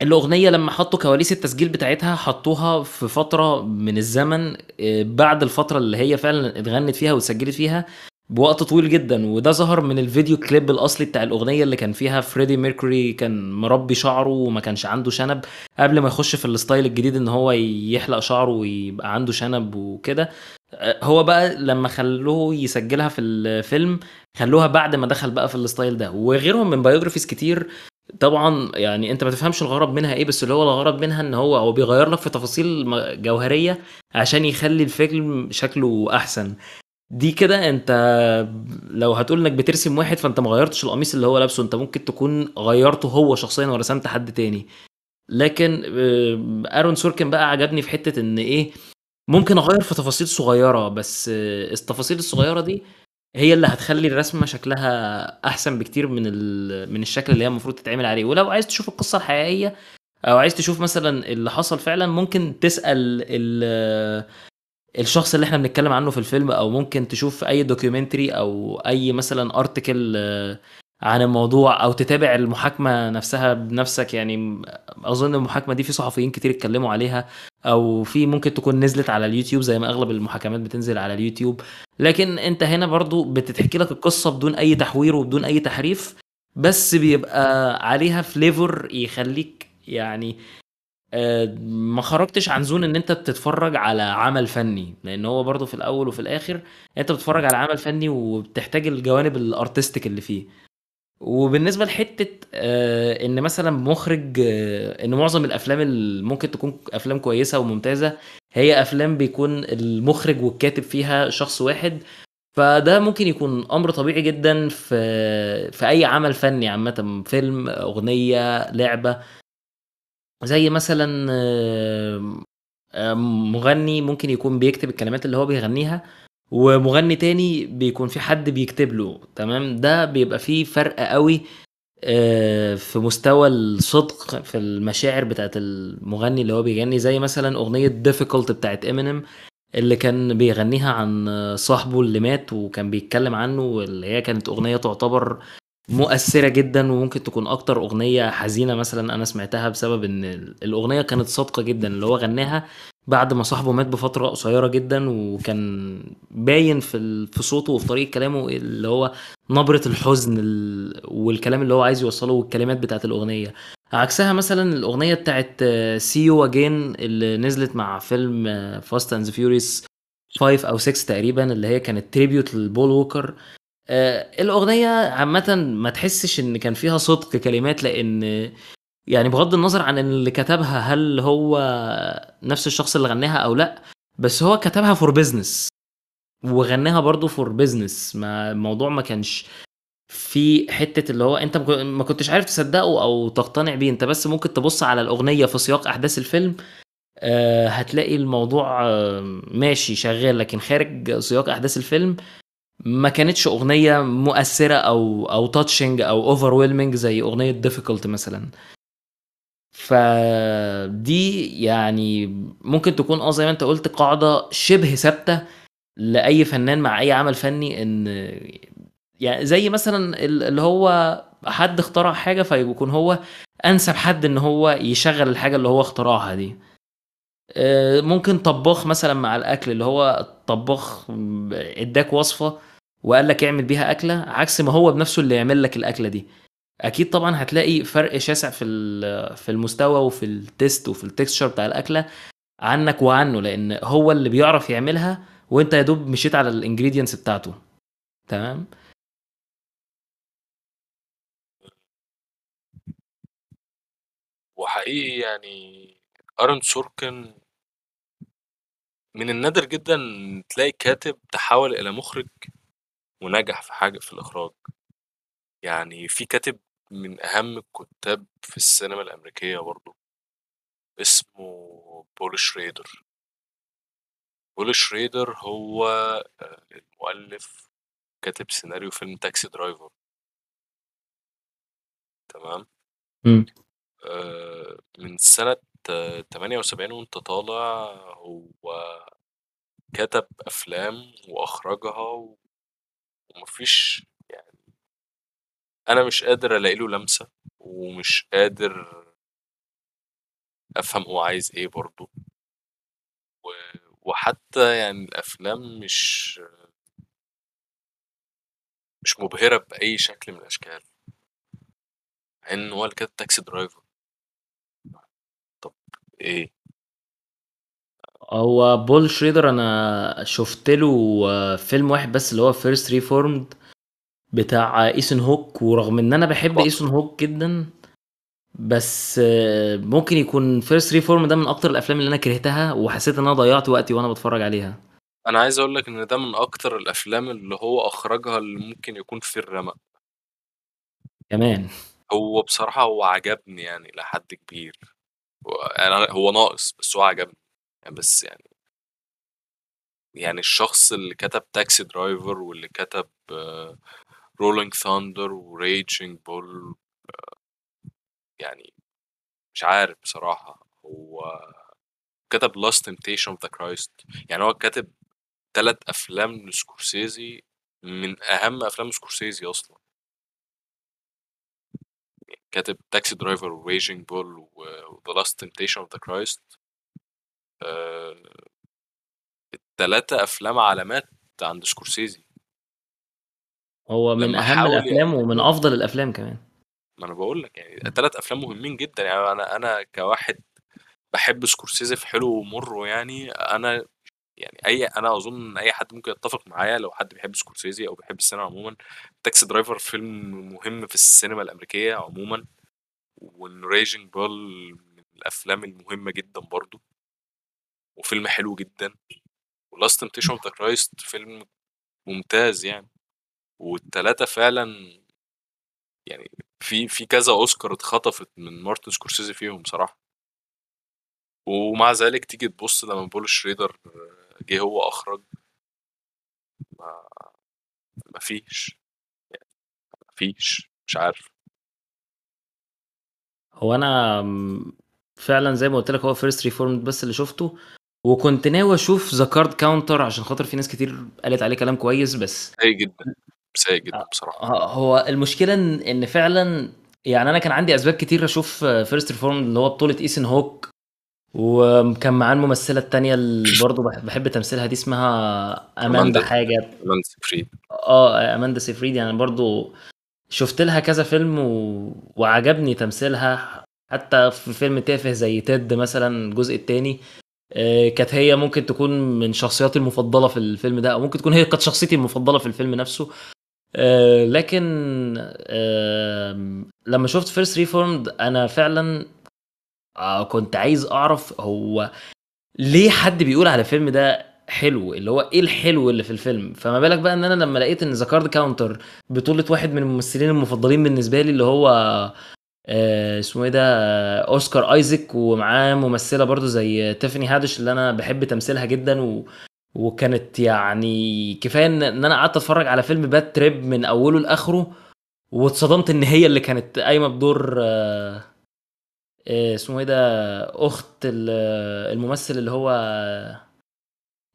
الأغنية لما حطوا كواليس التسجيل بتاعتها حطوها في فترة من الزمن بعد الفترة اللي هي فعلا اتغنت فيها واتسجلت فيها بوقت طويل جدا، وده ظهر من الفيديو كليب الأصلي بتاع الأغنية اللي كان فيها فريدي ميركوري كان مربي شعره وما كانش عنده شنب قبل ما يخش في الستايل الجديد ان هو يحلق شعره ويبقى عنده شنب وكده. هو بقى لما خلوه يسجلها في الفيلم خلوها بعد ما دخل بقى في الستايل ده. وغيرهم من بايوجرافيز كتير طبعا يعني انت ما تفهمش الغرض منها ايه، بس اللي هو الغرض منها ان هو هو بيغير لك في تفاصيل جوهريه عشان يخلي الفيلم شكله احسن. دي كده انت لو هتقول انك بترسم واحد فانت ما غيرتش القميص اللي هو لابسه، انت ممكن تكون غيرته هو شخصيا ورسمت حد تاني. لكن ارون سوركن بقى عجبني في حته ان ايه ممكن اغير في تفاصيل صغيره، بس التفاصيل الصغيره دي هي اللي هتخلي الرسمه شكلها احسن بكتير من من الشكل اللي هي المفروض تتعمل عليه. ولو عايز تشوف القصه الحقيقيه او عايز تشوف مثلا اللي حصل فعلا ممكن تسال الشخص اللي احنا بنتكلم عنه في الفيلم، او ممكن تشوف اي دوكيومنتري او اي مثلا ارتكل عن الموضوع، او تتابع المحاكمه نفسها بنفسك. يعني اظن المحاكمه دي في صحفيين كتير اتكلموا عليها، او في ممكن تكون نزلت على اليوتيوب زي ما اغلب المحاكمات بتنزل على اليوتيوب. لكن انت هنا برضو بتتحكي لك القصه بدون اي تحوير وبدون اي تحريف، بس بيبقى عليها فليفر يخليك يعني ما خرجتش عن زون ان انت بتتفرج على عمل فني، لان هو برضو في الاول وفي الاخر انت بتتفرج على عمل فني وبتحتاج الجوانب الارتستيك اللي فيه. وبالنسبه لحته ان مثلا مخرج، ان معظم الافلام اللي ممكن تكون افلام كويسه وممتازه هي افلام بيكون المخرج والكاتب فيها شخص واحد، فده ممكن يكون امر طبيعي جدا في في اي عمل فني عامه، فيلم، اغنيه، لعبه. زي مثلا مغني ممكن يكون بيكتب الكلمات اللي هو بيغنيها، ومغني تاني بيكون في حد بيكتب له، تمام. ده بيبقى فيه فرق قوي في مستوى الصدق في المشاعر بتاعت المغني اللي هو بيغني. زي مثلا اغنية difficult بتاعت امينيم اللي كان بيغنيها عن صاحبه اللي مات وكان بيتكلم عنه، واللي هي كانت اغنية تعتبر مؤثرة جدا وممكن تكون اكتر اغنية حزينة مثلا انا سمعتها، بسبب ان الاغنية كانت صادقة جدا. اللي هو غناها بعد ما صاحبه مات بفترة قصيرة جدا، وكان باين في في صوته وفي طريقة كلامه اللي هو نبرة الحزن والكلام اللي هو عايز يوصله والكلمات بتاعت الأغنية. عكسها مثلا الأغنية بتاعت See You Again اللي نزلت مع فيلم Fast and the Furious خمسة أو ستة تقريبا، اللي هي كانت تريبيوت لبول ووكر. الأغنية عامة ما تحسش إن كان فيها صدق كلمات، لأن يعني بغض النظر عن اللي كتبها هل هو نفس الشخص اللي غناها او لا، بس هو كتبها فور بيزنس وغناها برضو فور بيزنس. ما الموضوع ما كانش في حتة اللي هو انت مك- ما كنتش عارف تصدقه او تقتنع بيه، انت بس ممكن تبص على الأغنية في سياق أحداث الفيلم آه، هتلاقي الموضوع آه، ماشي شغال، لكن خارج سياق أحداث الفيلم ما كانتش أغنية مؤثرة او او تاتشنج او overwhelming زي أغنية difficult مثلا. فدي يعني ممكن تكون اه زي ما انت قلت قاعدة شبه ثابتة لأي فنان مع أي عمل فني، ان يعني زي مثلا ال- اللي هو حد اخترع حاجة فيكون هو أنسب حد ان هو يشغل الحاجة اللي هو اخترعها دي. آه، ممكن طباخ مثلا مع الأكل، اللي هو الطباخ م- اداك وصفة وقال لك اعمل بيها أكلة، عكس ما هو بنفسه اللي يعمل لك الأكلة دي. اكيد طبعا هتلاقي فرق شاسع في ال- في المستوى وفي التيست وفي التكستشر بتاع الاكله عنك وعنه، لان هو اللي بيعرف يعملها وانت يا دوب مشيت على الانجريدينتس بتاعته. تمام. وحقيقي يعني ارن سوركن من النادر جدا تلاقي كاتب تحول الى مخرج ونجح في حاجه في الاخراج. يعني في كاتب من اهم الكتاب في السينما الامريكيه برضه اسمه بول شريدر. بول شريدر هو آه، المؤلف كاتب سيناريو فيلم تاكسي درايفر. تمام. مم. آه، من سنة آه، ثمانية وسبعين وانت طالع هو كتب أفلام وأخرجها، ومفيش يعني أنا مش قادر ألاقي له لمسة، ومش قادر أفهم هو عايز إيه برضه. و- وحتى يعني الأفلام مش مش مبهرة بأي شكل من الأشكال، مع إن هو اللي كتب تاكسي درايفر. طب إيه؟ هو بول شريدر انا شفت له آه، فيلم واحد بس اللي هو فيرست ريفورمد بتاع ايسن هوك، ورغم ان انا بحب طبعا ايسن هوك جدا، بس آه، ممكن يكون فيرست ريفورم ده من اكتر الافلام اللي انا كرهتها وحسيت ان انا ضيعت وقتي وانا بتفرج عليها. أنا عايز أقولك إن ده من أكتر الأفلام اللي هو أخرجها اللي ممكن يكون في الرمق. كمان هو بصراحة هو عجبني يعني إلى حد كبير، هو- أنا هو ناقص بس هو عجبني يعني. بس يعني يعني الشخص اللي كتب تاكسي درايفر واللي كتب رولينج ثاندر وريجينج بول، يعني مش عارف بصراحة. هو كتب لاست تمتيشن اوف ذا كرايست، يعني هو كاتب ثلاث أفلام لسكورسيزي من أهم أفلام سكورسيزي أصلا. كاتب تاكسي درايفر وريجينج بول وذا لاست تمتيشن اوف ذا كرايست، ثلاثة أفلام علامات عند سكورسيزي. هو من لما اهم حاول الافلام ومن يعملهم، افضل الافلام كمان. ما أنا بقول لك يعني ثلاث أفلام مهمين جدا. يعني أنا أنا كواحد بحب سكورسيزي في حلو ومره، يعني أنا يعني أي أنا أظن إن أي حد ممكن يتفق معايا لو حد بيحب سكورسيزي أو بيحب السينما عموما. تاكسي درايفر فيلم مهم في السينما الأمريكية عموما، وإن ريجينج بول من الأفلام المهمة جدا برضو، وفيلم حلو جدا. ولاست تمتيشن اوف ذا كرايست فيلم ممتاز يعني. والتلاتة فعلا يعني في في كذا اوسكار اتخطفت من مارتن سكورسيزي فيهم صراحة. ومع ذلك تيجي تبص لما بول شريدر جه هو اخرج، ما ما فيش ما فيش مش عارف. هو انا م- فعلا زي ما قلت لك هو فيرست ريفورمد بس اللي شفته، وكنت ناوي اشوف ذا كارد كاونتر عشان خاطر في ناس كتير قالت عليه كلام كويس، بس سيء جدا سيء جدا بصراحة. ه- هو المشكله ان إن فعلا يعني انا كان عندي اسباب كتير اشوف فيرست ريفورمد، اللي هو بطوله ايسن هوك، وكان معاه الممثله التانية اللي برضه بح- بحب تمثيلها دي، اسمها اماندا اماندا حاجه اماندا سيفريد اه اماندا سيفريد. يعني برضه شفت لها كذا فيلم و... وعجبني تمثيلها، حتى في فيلم تافه زي تيد مثلا الجزء الثاني كانت هي ممكن تكون من شخصياتي المفضله في الفيلم ده، او ممكن تكون هي كانت شخصيتي المفضله في الفيلم نفسه. آه، لكن آه، لما شفت فيرست ريفورمد انا فعلا آه، كنت عايز اعرف هو ليه حد بيقول على الفيلم ده حلو، اللي هو ايه الحلو اللي في الفيلم. فما بالك بقى ان انا لما لقيت ان ذا كارد كاونتر بطولة واحد من الممثلين المفضلين بالنسبه لي اللي هو اسمه ايه ده، اوسكار ايزك، ومعاه ممثله برضو زي تيفاني هادش اللي انا بحب تمثيلها جدا، و... وكانت يعني كفايه ان انا قعدت اتفرج على فيلم باد تريب من اوله لاخره واتصدمت ان هي اللي كانت قايمه بدور اسمه ايه ده، اخت الممثل اللي هو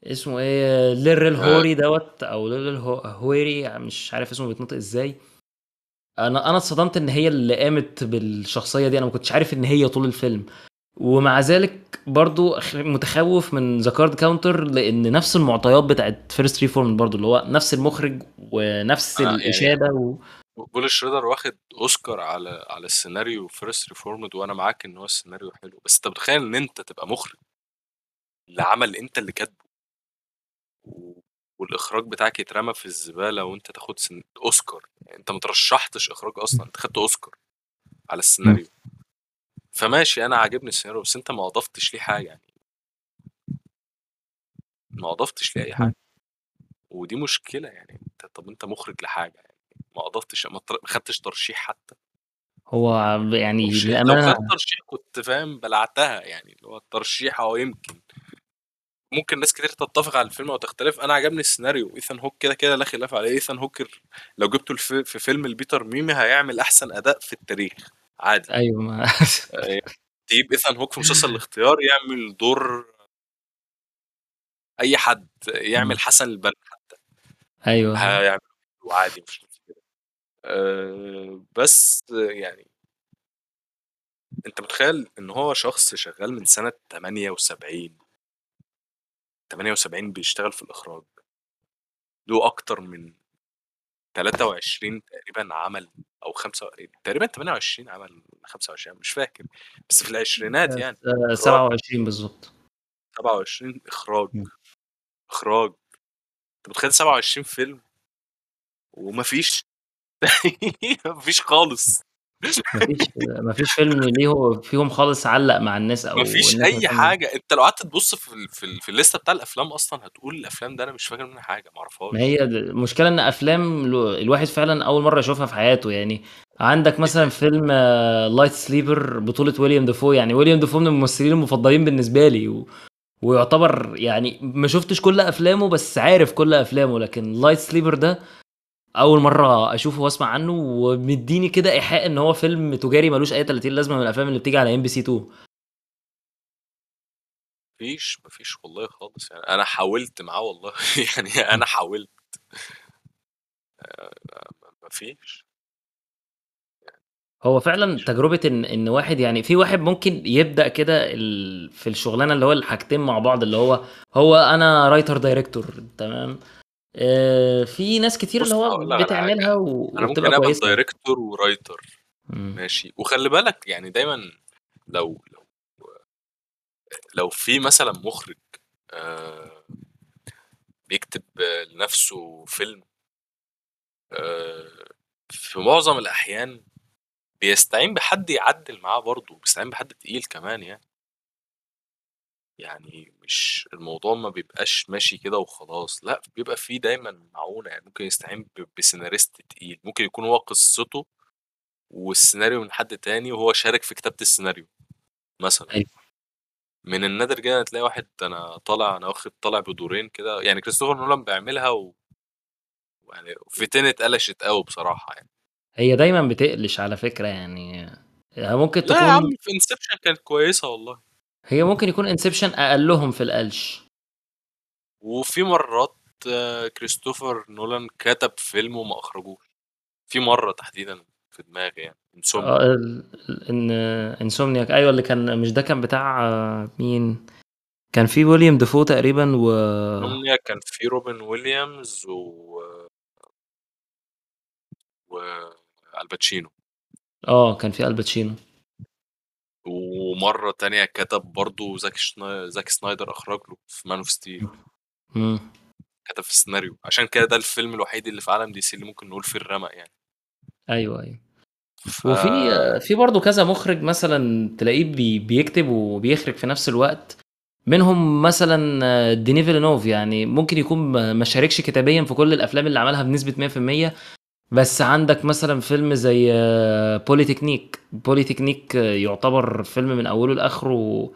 اسمه ايه، ليرل هوري دوت او ليرل هوري، مش عارف اسمه بيتنطق ازاي. انا انا اتصدمت ان هي اللي قامت بالشخصيه دي، انا ما كنتش عارف ان هي طول الفيلم. ومع ذلك برضو متخوف من ذا كارد كاونتر لان نفس المعطيات بتاعت فيرست ريفورم برضو، اللي هو نفس المخرج ونفس آه الاشاده يعني. و... بول شريدر واخد اوسكار على على السيناريو فيرست ريفورم، وانا معاك ان هو السيناريو حلو، بس انت بتخيل ان انت تبقى مخرج العمل انت اللي كاتبه والاخراج بتاعك يترمى في الزباله وانت تاخد سن... اوسكار. يعني انت ما ترشحتش اخراج اصلا، انت خدت اوسكار على السيناريو. فماشي انا عاجبني السيناريو بس انت ما اضفتش ليه حاجه، يعني ما اضفتش ليه اي حاجه، ودي مشكله. يعني انت طب انت مخرج لحاجه يعني ما اضفتش، ما خدتش ترشيح حتى. هو يعني للامانه لو خدت ترشيح كنت فاهم بلعتها، يعني اللي هو الترشيح هو يمكن ممكن ناس كتير تتفق على الفيلم وتختلف. انا عجبني السيناريو، ايثان هوك كده كده لا خلاف عليه، ايثان هوكر لو جبته في فيلم البيتر ميمي هيعمل احسن اداء في التاريخ عادي. ايوه ما تجيب ايثان هوك في مسلسل الاختيار يعمل دور اي حد، يعمل حسن البنا حتى، ايوه هيعمل عادي مش مشكله. أه بس يعني انت متخيل ان هو شخص شغال من سنه ثمانية وسبعين ثمانية وسبعين بيشتغل في الاخراج، له اكتر من ثلاثة وعشرين تقريبا عمل او خمسة تقريبا ثمانية وعشرين عمل خمسة وعشرين مش فاكر، بس في العشرينات يعني سبعة وعشرين بالظبط، سبعة وعشرين اخراج اخراج انت بتخيل سبعة وعشرين فيلم ومفيش مفيش خالص مفيش مفيش فيلم ليه فيهم خالص علق مع الناس او مفيش اي حاجه. انت لو قعدت تبص في في, في الليسته بتاع الافلام اصلا هتقول الافلام ده انا مش فاكر منها حاجه، ما اعرفهاش. ما هي المشكله ان افلام الواحد فعلا اول مره يشوفها في حياته. يعني عندك مثلا فيلم لايت سليبر بطوله ويليام ديفو، يعني ويليام ديفو من الممثلين المفضلين بالنسبه لي و... ويعتبر يعني ما شفتش كل افلامه بس عارف كل افلامه، لكن لايت سليبر ده اول مره اشوفه واسمع عنه ومديني كده ايحاء ان هو فيلم تجاري ملوش اي ثلاثين لازمه من الافلام اللي بتيجي على ام بي سي اتنين. مفيش مفيش والله خالص. يعني انا حاولت معاه والله يعني انا حاولت مفيش. هو فعلا تجربه ان ان واحد يعني في واحد ممكن يبدا كده ال... في الشغلانه اللي هو الحاجتين مع بعض، اللي هو هو انا رايتر دايركتور تمام. في ناس كتير اللي هو بتعملها وبتبقى كويسه دايركتور ورايتر ماشي. وخلي بالك يعني دايما لو لو لو في مثلا مخرج آه بيكتب لنفسه فيلم آه في معظم الاحيان بيستعين بحد يعدل معاه برضه، بيستعين بحد تقيل كمان يعني. يعني مش الموضوع ما بيبقاش ماشي كده وخلاص، لا بيبقى فيه دايما معونه. يعني ممكن يستعين بسيناريست تقيل، ممكن يكون هو قصته والسيناريو من حد تاني وهو شارك في كتابه السيناريو مثلا. من النادر جدا تلاقي واحد انا طالع انا واخد طالع بدورين كده، يعني كريستوفر نولان بيعملها و يعني فتنه قلشت قوي بصراحه. يعني هي دايما بتقلش على فكره، يعني ممكن تكون لا يا عم في انسبشن كانت كويسه والله. هي ممكن يكون انسبشن اقلهم في القلش. وفي مرات كريستوفر نولان كتب فيلم وما اخرجوش، في مره تحديدا في دماغي يعني انسومنياك. ايوه اللي كان مش ده كان بتاع مين؟ كان في ويليام ديفو تقريبا و انسومنياك كان في روبن ويليامز و والباتشينو. اه كان في الباتشينو. ومرة تانية كتب برضو زاك شنا... زاك سنايدر اخرج له في مان اوف ستيل، كتب في السيناريو. عشان كده ده الفيلم الوحيد اللي في عالم دي سي اللي ممكن نقول في الرمق يعني. ايوه ايوه ف... وفي في برضو كذا مخرج مثلا تلاقيه بي... بيكتب وبيخرج في نفس الوقت، منهم مثلا ديني فيلانوف، يعني ممكن يكون ما شاركش كتابيا في كل الافلام اللي عملها بنسبه مية في المية، بس عندك مثلا فيلم زي بوليتكنيك. بوليتكنيك يعتبر فيلم من اوله لاخره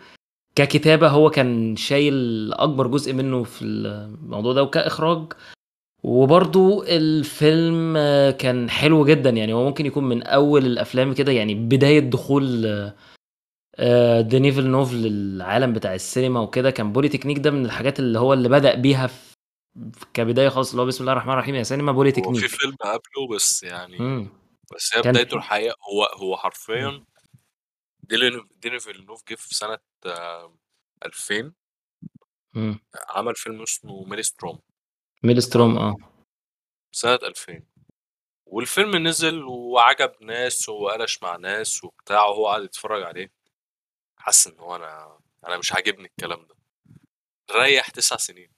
ككتابه هو كان شايل اكبر جزء منه في الموضوع ده، وكاخراج. وبرضو الفيلم كان حلو جدا، يعني هو ممكن يكون من اول الافلام كده، يعني بدايه دخول ديني فيلانوف للعالم بتاع السينما وكده. كان بوليتكنيك ده من الحاجات اللي هو اللي بدأ بيها في كبدايه خالص، اللي هو بسم الله الرحمن الرحيم يا سينما بوليتكنيك. في فيلم قبله بس يعني مم. بس هي بدايته الحقيقه هو هو حرفيا ديني فيلانوف جه في سنه ألفين مم. عمل فيلم اسمه ميلستروم. ميلستروم اه سنه ألفين، والفيلم نزل وعجب ناس وقلش مع ناس وبتاع، وهو قاعد يتفرج عليه حس ان هو انا انا مش عاجبني الكلام ده. ريح تسع سنين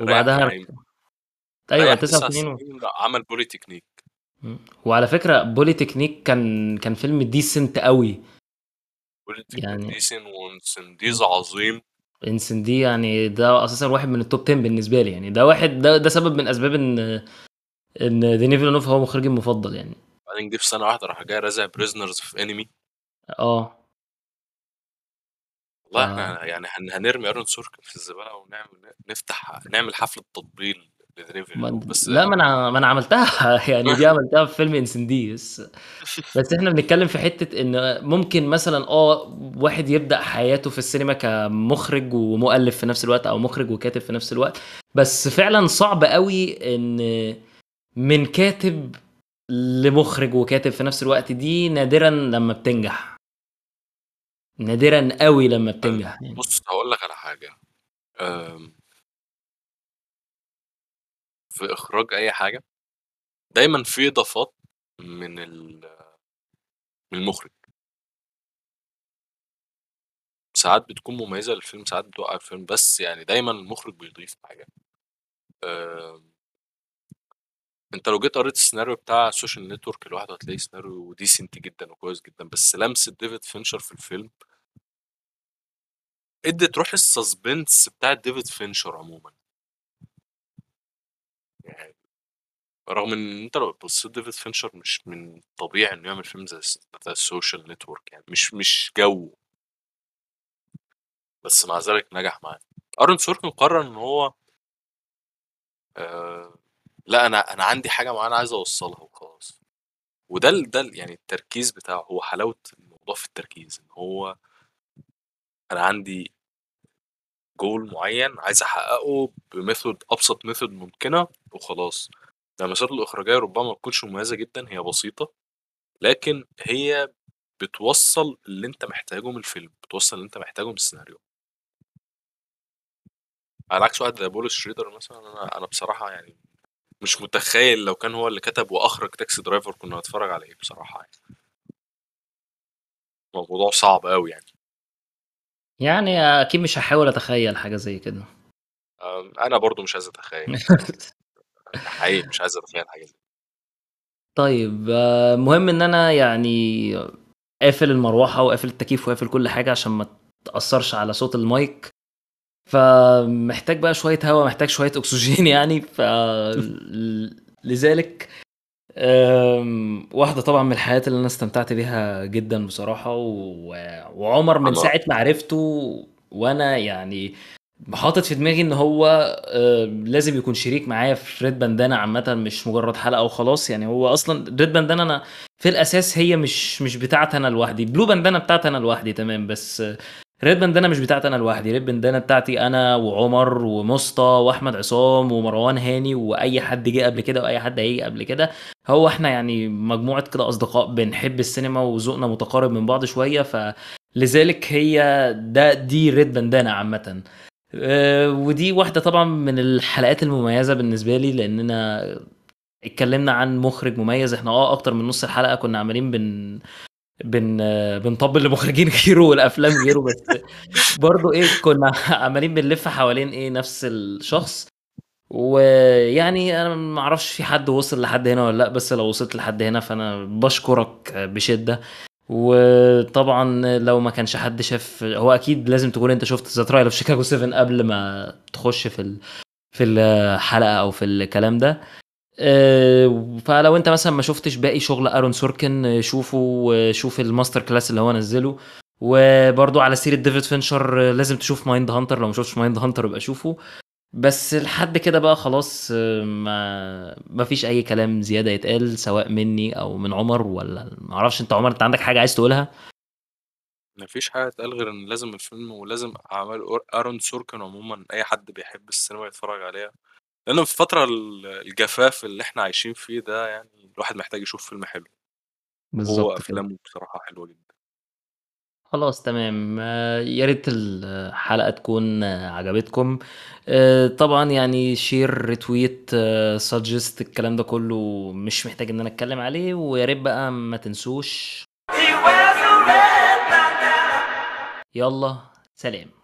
وبعدها ايوه تسع سنين و... عمل بوليتكنيك. وعلى فكره بوليتكنيك كان كان فيلم ديسنت قوي، يعني ديسنت وانسنديز عظيم. انسندي يعني ده اساسا واحد من التوب عشرة بالنسبه لي، يعني ده واحد ده, ده سبب من اسباب ان ان ديني فيلانوف هو مخرجي المفضل. يعني بعدين جه في سنه واحده راح جاي رازع بريزنرز في انمي. اه والله احنا آه. يعني هنرمي ارون سورك في الزباله ونعمل نفتح نعمل حفله تطبيل لديني فيلانوف. بس لا ما انا ما انا عملتها يعني دي عملتها في فيلم انسنديس. بس احنا بنتكلم في حته ان ممكن مثلا اه واحد يبدا حياته في السينما كمخرج ومؤلف في نفس الوقت، او مخرج وكاتب في نفس الوقت، بس فعلا صعب قوي ان من كاتب لمخرج وكاتب في نفس الوقت. دي نادرا لما بتنجح، نادرا قوي لما بتنجح. يعني بص هقول لك على حاجه، في اخراج اي حاجه دايما في اضافات من المخرج، ساعات بتكون مميزه للفيلم ساعات بتوقع الفيلم، بس يعني دايما المخرج بيضيف حاجه. انت لو جيت قريت السيناريو بتاع سوشيال نتورك لوحده هتلاقي سيناريو ديسنت جدا وكويس جدا، بس لمسه ديفيد فينشر في الفيلم ادت روح السسبنس بتاع ديفيد فينشر عموما. يعني رغم ان انت لو بصيت ديفيد فينشر مش من طبيعي انه يعمل فيلم زي بتاع السوشيال نتورك، يعني مش مش جو، بس مع ذلك نجح معاه. ارون سوركن قرر ان هو آه لا انا انا عندي حاجه معينه عايز اوصلها وخلاص، وده ده يعني التركيز بتاعه. هو حلاوه الموضوع في التركيز ان هو انا عندي جول معين عايز احققه بميثود ابسط ميثود ممكنه وخلاص. يعني مسيرته الاخراجيه ربما ما تكونش مميزه جدا، هي بسيطه، لكن هي بتوصل اللي انت محتاجه من الفيلم، بتوصل اللي انت محتاجه من السيناريو. على عكس واحد زي بول شريدر مثلا، انا انا بصراحه يعني مش متخيل لو كان هو اللي كتب واخرج تاكسي درايفر كنا هنتفرج عليه بصراحه. يعني الموضوع صعب قوي، يعني يعني اكيد مش هحاول اتخيل حاجه زي كده. انا برضو مش عايز اتخيل حقيقي مش عايز اتخيل حاجه زي. طيب مهم ان انا يعني قافل المروحه وقافل التكييف وقافل كل حاجه عشان ما تاثرش على صوت المايك، فمحتاج بقى شوية هواء، محتاج شوية أكسجين يعني. فلذلك واحدة طبعا من الحياة اللي أنا استمتعت بيها جدا بصراحة، و... وعمر من ساعة ما عرفته وأنا يعني بحاطط في دماغي إن هو لازم يكون شريك معايا في ريد باندانا عامة، مش مجرد حلقة وخلاص. يعني هو أصلا ريد باندانا أنا في الأساس هي مش مش بتاعت أنا لوحدي، بلو باندانا بتاعت أنا لوحدي تمام، بس ريد باندانا مش بتاعتي انا لوحدي. ريد باندانا بتاعتي انا وعمر ومصطفى واحمد عصام ومروان هاني واي حد جه قبل كده واي حد هيجي قبل كده. هو احنا يعني مجموعه كده اصدقاء بنحب السينما وذوقنا متقارب من بعض شويه، فلذلك هي ده دي ريد باندانا عامه. أه ودي واحده طبعا من الحلقات المميزه بالنسبه لي، لاننا اتكلمنا عن مخرج مميز. احنا اه اكتر من نص الحلقه كنا عاملين بن بن بنطبل لمخرجين غيره والافلام غيره، بس برضو ايه كنا عمالين بنلف حوالين ايه نفس الشخص. ويعني انا ما اعرفش في حد وصل لحد هنا ولا لا، بس لو وصلت لحد هنا فانا بشكرك بشده. وطبعا لو ما كانش حد شاف، هو اكيد لازم تكون انت شفت ذا ترايل اوف شيكاغو سبعة قبل ما تخش في في الحلقه او في الكلام ده. فلو انت مثلا ما شفتش باقي شغل ارون سوركن شوفه، وشوف الماستر كلاس اللي هو نزله. وبرضو على سيره ديفيد فينشر لازم تشوف مايند هانتر، لو ما شفتش مايند هانتر يبقى شوفه. بس لحد كده بقى خلاص ما ما فيش اي كلام زياده يتقال سواء مني او من عمر، ولا ما اعرفش. انت عمر انت عندك حاجه عايز تقولها؟ ما فيش حاجه تقال غير ان لازم الفيلم ولازم اعمال ارون سوركن عموما اي حد بيحب السينما يتفرج عليها، لانه في فتره الجفاف اللي احنا عايشين فيه ده يعني الواحد محتاج يشوف فيلم حلو. بالظبط، هو افلامه بصراحه حلوه جدا. خلاص تمام، يا ريت الحلقه تكون عجبتكم. طبعا يعني شير، ريتويت، سجست، الكلام ده كله مش محتاج ان انا اتكلم عليه. ويا ريت بقى ما تنسوش. يلا سلام.